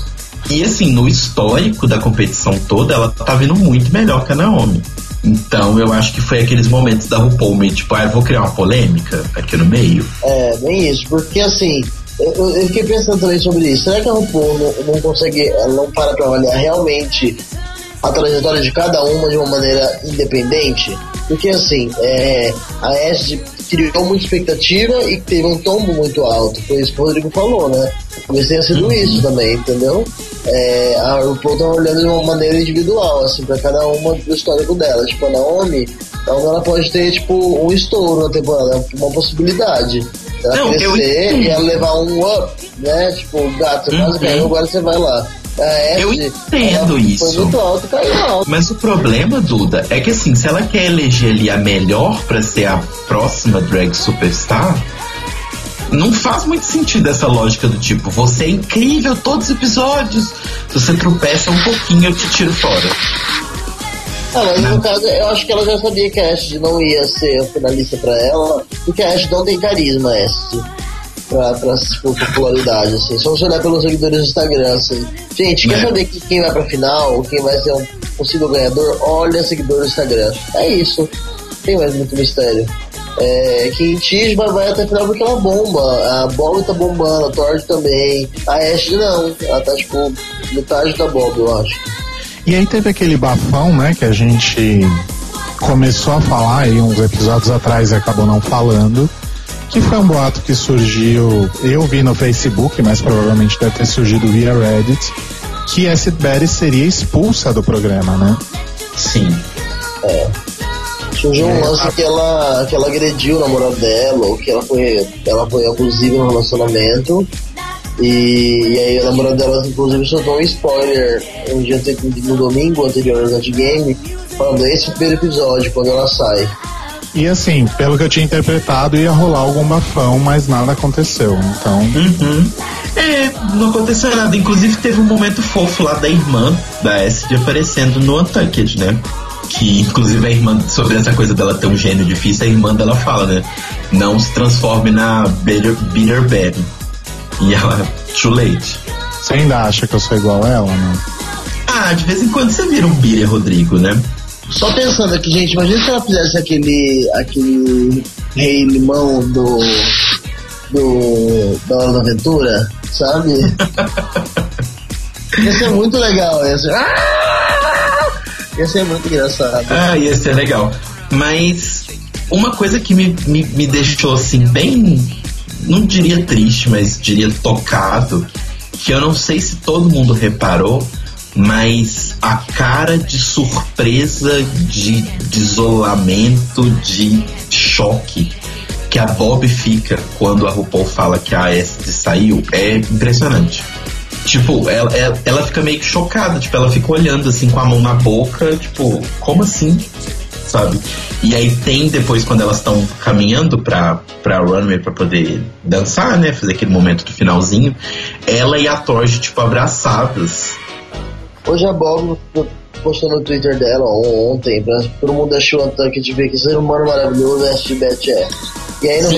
E, assim, no histórico da competição toda, ela tá vindo muito melhor que a Naomi. Então, eu acho que foi aqueles momentos da RuPaul meio tipo, eu vou criar uma polêmica aqui no meio. É, bem isso, porque assim, eu fiquei pensando também sobre isso. Será que a RuPaul não consegue, ela não para pra avaliar realmente a trajetória de cada uma de uma maneira independente? Porque assim, a Acid criou muita expectativa e teve um tombo muito alto. Foi isso que o Rodrigo falou, né? Talvez tenha sido isso também, entendeu? A RuPaul tá olhando de uma maneira individual, assim, pra cada uma do histórico dela. Tipo, a Naomi, ela pode ter, tipo, um estouro na temporada, uma possibilidade. Ela crescer e ela levar um up, né? Tipo, gato, quase caiu, agora você vai lá. Eu entendo isso. Foi muito alto, caiu alto. Mas o problema, Duda, é que assim, se ela quer eleger ali a melhor pra ser a próxima drag superstar, não faz muito sentido essa lógica do tipo, você é incrível todos os episódios, se você tropeça um pouquinho eu te tiro fora. Mas no caso, eu acho que ela já sabia que a Ashley não ia ser a finalista pra ela, porque a Ashley não tem carisma, Ashley, pra popularidade, assim. Só você olhar pelos seguidores do Instagram, assim. Gente, quer saber quem vai pra final, quem vai ser um possível ganhador? Olha seguidor do Instagram. É isso. Não tem mais muito mistério. Kim Chi vai até a final porque ela bomba. A Bob tá bombando, a Tord também. A Ashley não. Ela tá, tipo, metade da Bob, eu acho. E aí teve aquele bafão, né, que a gente começou a falar aí uns episódios atrás e acabou não falando, que foi um boato que surgiu, eu vi no Facebook, mas provavelmente deve ter surgido via Reddit, que Acid Betty seria expulsa do programa, né? Sim. Surgiu um lance que ela agrediu o namorado dela, ou que ela foi abusiva no relacionamento, e aí a namorada dela inclusive soltou um spoiler um dia no domingo anterior ao game, falando esse primeiro episódio, quando ela sai. E assim, pelo que eu tinha interpretado, ia rolar algum bafão, mas nada aconteceu, então... não aconteceu nada. Inclusive teve um momento fofo lá da irmã da Acid aparecendo no Untucked, né? Que inclusive a irmã, sobre essa coisa dela ter um gênio difícil, a irmã dela fala, né? Não se transforme na Bitter Betty. E ela, too late. Você ainda acha que eu sou igual a ela, né? De vez em quando você vira um Bitter, Rodrigo, né? Só pensando aqui, gente, imagina se ela fizesse aquele rei limão da Hora da Aventura, sabe? Ia ser muito legal, ia ser muito engraçado. Ia ser legal. Mas uma coisa que me deixou assim bem, não diria triste, mas diria tocado, que eu não sei se todo mundo reparou, mas a cara de surpresa, de isolamento, de choque que a Bob fica quando a RuPaul fala que a Acid saiu é impressionante. Tipo, ela fica meio que chocada, tipo, ela fica olhando assim com a mão na boca, tipo, como assim? Sabe? E aí tem depois, quando elas estão caminhando pra runway pra poder dançar, né? Fazer aquele momento do finalzinho, ela e a Torge, tipo, abraçadas. Hoje a Bob postou no Twitter dela ontem, pra todo mundo achou um tanque de ver que ser humano maravilhoso é Acid Betty. E aí no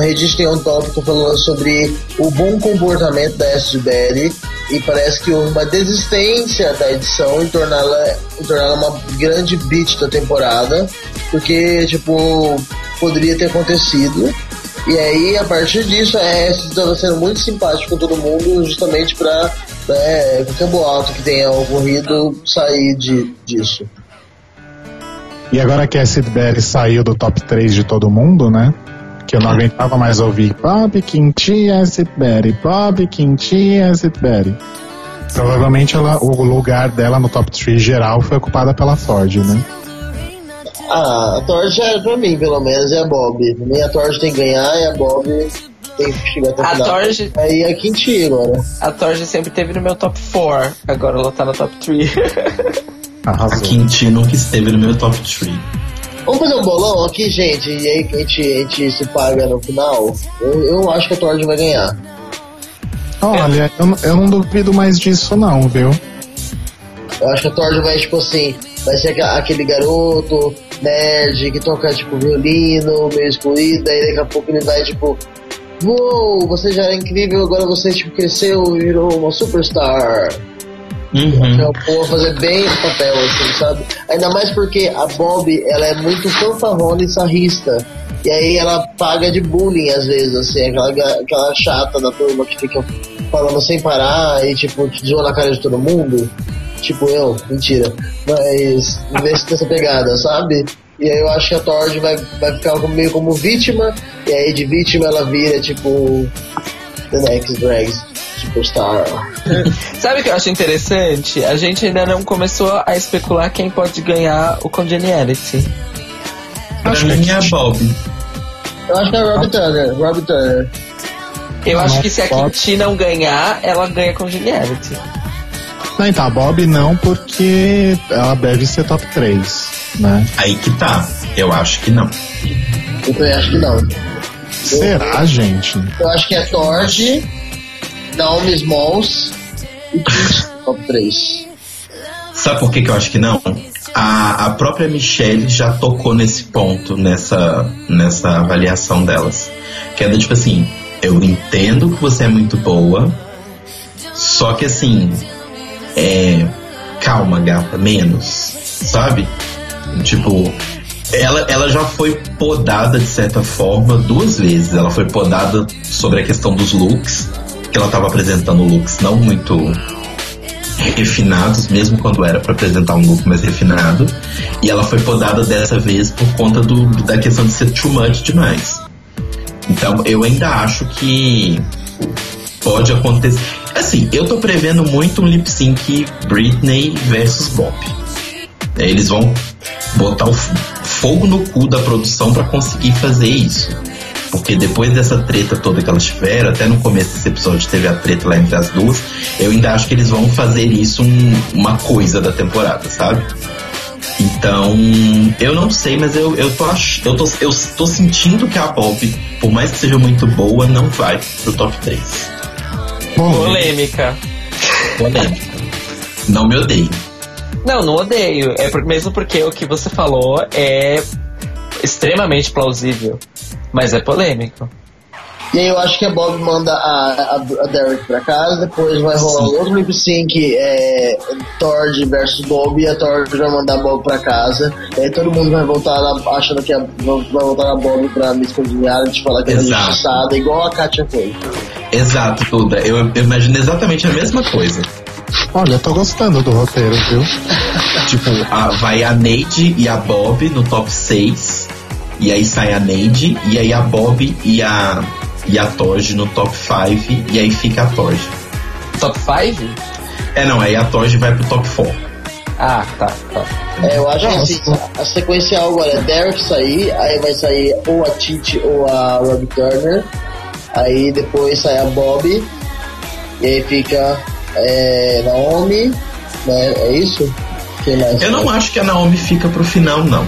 Reddit tem um tópico falando sobre o bom comportamento da Acid Betty, e parece que houve uma desistência da edição em torná-la uma grande bitch da temporada, porque, tipo, poderia ter acontecido. E aí, a partir disso, a Acid estava sendo muito simpática com todo mundo, justamente pra qualquer boato que tenha ocorrido sair disso. E agora que a Acid Betty saiu do top 3 de todo mundo, né? Que eu não aguentava mais ouvir Bob, Kim Chi, Acid Betty, Bob, Kim Chi, Acid Betty. Provavelmente ela, o lugar dela no top 3 geral foi ocupada pela Tord, né? Ah, a Tord é pra mim, pelo menos, é a Bob. Pra mim a Tord tem que ganhar e a Bob tem que chegar até a Tord. Aí é Kim Chi agora. A Tord sempre teve no meu top 4, agora ela tá no top 3. Arrasou. A Kim Chi nunca esteve no meu top 3. Vamos fazer um bolão aqui, gente, e aí a gente se paga no final. Eu acho que a Tord vai ganhar. Olha, eu não duvido mais disso não, viu? Eu acho que a Tord vai, tipo assim, vai ser aquele garoto nerd que toca, tipo, violino, meio excluído, e daqui a pouco ele vai, tipo, uou, você já era incrível, agora você, tipo, cresceu e virou uma superstar. Uhum. Eu vou fazer bem esse papel, assim, sabe? Ainda mais porque a Bob, ela é muito fanfarrona e sarrista. E aí ela paga de bullying, às vezes, assim, aquela chata da turma que fica falando sem parar e, tipo, te zoa na cara de todo mundo. Tipo eu, mentira. Mas, em vez de ter essa pegada, sabe? E aí eu acho que a Tord vai ficar meio como vítima. E aí de vítima ela vira, tipo, The Next Drags. Sabe o que eu acho interessante? A gente ainda não começou a especular quem pode ganhar o Congeniality. Acho que é a Bob. Eu acho que é a Rob Turner. Eu acho que se a Kim Chi não ganhar, ela ganha Congeniality. Não, então a Bob não, porque ela deve ser top 3, né? Aí que tá, eu acho que não. Eu acho que não. Será, gente? Eu acho que é Tord, Naomi Smalls e top 3. Sabe por que que eu acho que não? A própria Michelle já tocou nesse ponto, nessa avaliação delas. Que é do tipo assim, eu entendo que você é muito boa, só que assim, calma, gata, menos, sabe? Tipo, ela já foi podada de certa forma duas vezes. Ela foi podada sobre a questão dos looks, que ela estava apresentando looks não muito refinados, mesmo quando era para apresentar um look mais refinado, e ela foi podada dessa vez por conta da questão de ser too much demais. Então eu ainda acho que pode acontecer. Assim, eu tô prevendo muito um lip sync Britney versus Bob. Eles vão botar o fogo no cu da produção para conseguir fazer isso. Porque depois dessa treta toda que elas tiveram, até no começo desse episódio teve a treta lá entre as duas, eu ainda acho que eles vão fazer isso uma coisa da temporada, sabe? Então, eu não sei, mas eu tô sentindo que a Bob, por mais que seja muito boa, não vai pro top 3. Polêmica. Não me odeio. Não odeio. Mesmo porque o que você falou é extremamente plausível. Mas é polêmico. E aí eu acho que a Bob manda a Derrick pra casa, depois vai rolar outro lip sync, Tord versus Bob, e a Tord vai mandar a Bob pra casa. E aí todo mundo vai voltar achando que vai voltar a Bob pra Miss Congeniality, falar que ela é injustiçada, igual a Katia foi. Exato, Duda. Eu imagino exatamente a mesma coisa. Olha, eu tô gostando do roteiro, viu? Tipo, vai a Neide e a Bob no top 6. E aí sai a Neide, e aí a Bob e a Tord no top 5, e aí fica a Tord. Top 5? Não, aí a Tord vai pro top 4. Ah, tá. Eu acho que assim, a sequencial agora é Derrick sair, aí vai sair ou a Titi ou a Rob Turner, aí depois sai a Bob, e aí fica Naomi, né? É isso? Eu não acho que a Naomi fica pro final, não.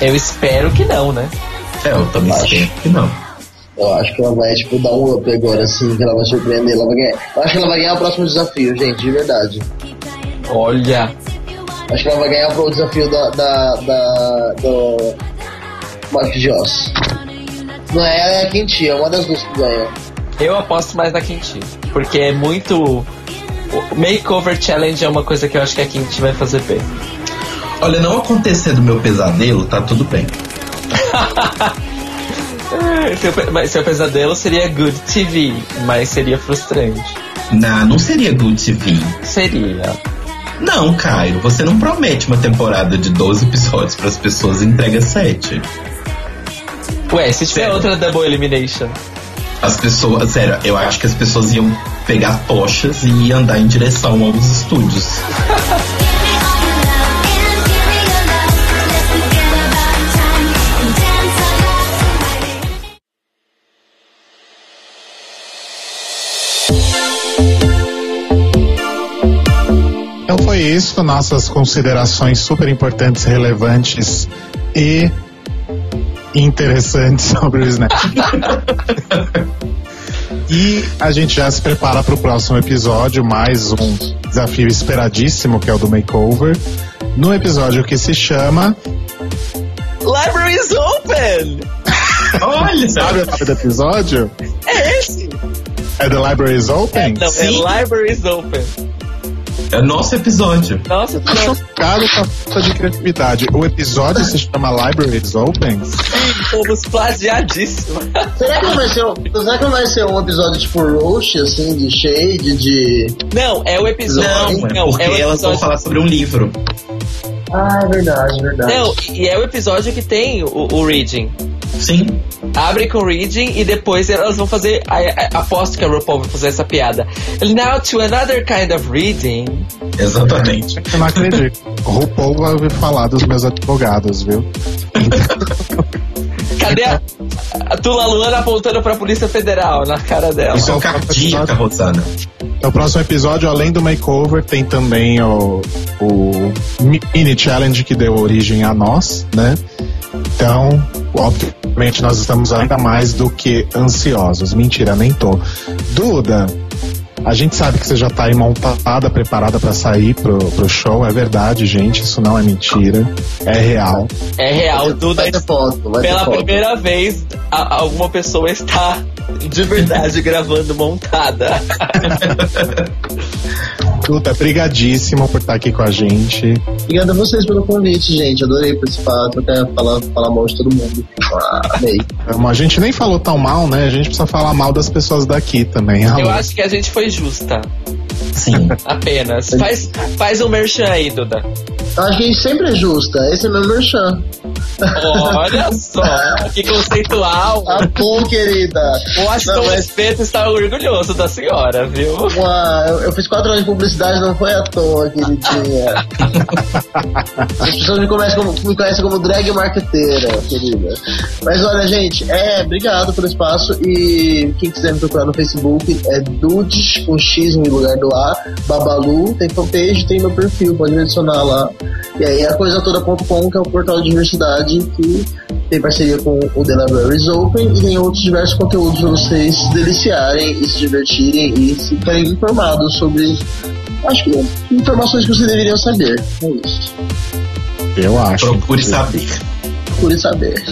Eu espero que não, né? Eu também espero que não. Eu acho que ela vai, tipo, dar um up agora, assim, que ela vai surpreender, ela vai ganhar. Eu acho que ela vai ganhar o próximo desafio, gente, de verdade. Olha! Acho que ela vai ganhar o desafio do Mike Joss. Não é a Kim Chi, é uma das duas que ganha. Eu aposto mais na Kim Chi, porque é muito... O Makeover Challenge é uma coisa que eu acho que a Kim Chi vai fazer bem. Olha, não acontecendo meu pesadelo, tá tudo bem. Seu pesadelo seria Good TV, mas seria frustrante. Não seria Good TV. Seria. Não, Cairo, você não promete uma temporada de 12 episódios pras pessoas e entrega 7. Ué, se tiver outra Double Elimination. As pessoas, sério, eu acho que as pessoas iam pegar tochas e andar em direção aos estúdios. Então foi isso, nossas considerações super importantes, relevantes e interessante sobre o Snatch. E a gente já se prepara para o próximo episódio, mais um desafio esperadíssimo, que é o do makeover, no episódio que se chama Library Is Open. Olha, sabe o nome do episódio? É esse. É The Library Is Open? Não, sim. É Library Is Open. É nosso episódio. Nossa, tô chocado com a falta de criatividade. O episódio se chama Library Is Open? Sim, fomos plagiadíssimos. Será que vai ser um episódio tipo roast, assim, de shade, de... Não, é o episódio... Não, porque elas vão falar sobre um livro. Ah, é verdade, verdade. Não, e é o episódio que tem o reading. Sim. Abre com reading e depois elas vão fazer. Aposto que a RuPaul vai fazer essa piada. Now to another kind of reading. Exatamente. Eu não acredito. RuPaul vai ouvir falar dos meus advogados, viu? Cadê a Tula Luana apontando pra Polícia Federal na cara dela? Isso é um cardíaco, Rosana. No próximo episódio, além do makeover, tem também o mini challenge que deu origem a nós, né? Então, obviamente, nós estamos ainda mais do que ansiosos. Mentira, nem tô. Duda, a gente sabe que você já tá aí montada, preparada pra sair pro show. É verdade, gente, isso não é mentira. É real. É real, Duda. Pela primeira vez, alguma pessoa está de verdade gravando montada. Duda, brigadíssimo por estar aqui com a gente. Obrigada a vocês pelo convite, gente. Adorei participar, até falar mal de todo mundo. Amei. A gente nem falou tão mal, né? A gente precisa falar mal das pessoas daqui também. Amor. Eu acho que a gente foi justa. Sim. Apenas. Faz um merchan aí, Duda. A gente sempre é justa. Esse é meu merchan. Olha só, que conceitual. Ah, bom, querida. O Aston Respeito está orgulhoso da senhora, viu? Uau, eu fiz 4 anos de publicidade, não foi à toa, queridinha. As pessoas me conhecem como drag marqueteira, querida. Mas olha, gente, obrigado pelo espaço. E quem quiser me procurar no Facebook é Dudes, com X no lugar do A, Babalu, tem fanpage, tem meu perfil, pode me adicionar lá. E aí é coisatoda.com, que é o portal de diversidade que tem parceria com o The Library Is Open e tem outros diversos conteúdos para vocês se deliciarem e se divertirem e se ficarem informados sobre, acho que, informações que vocês deveriam saber. É isso. Eu acho. Procure saber.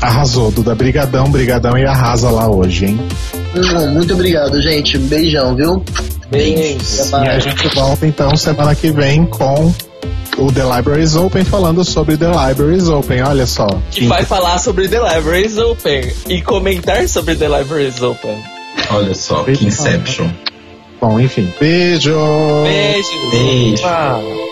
Arrasou, Duda. Brigadão e arrasa lá hoje, hein? Muito obrigado, gente. Beijão, viu? Beijos. E a gente volta então semana que vem com o The Library Is Open, falando sobre The Library Is Open, olha só. Que vai falar sobre The Library Is Open e comentar sobre The Library Is Open. Olha só, que Inception. Bom, enfim. Beijo! Beijo! Beijo! Beijo.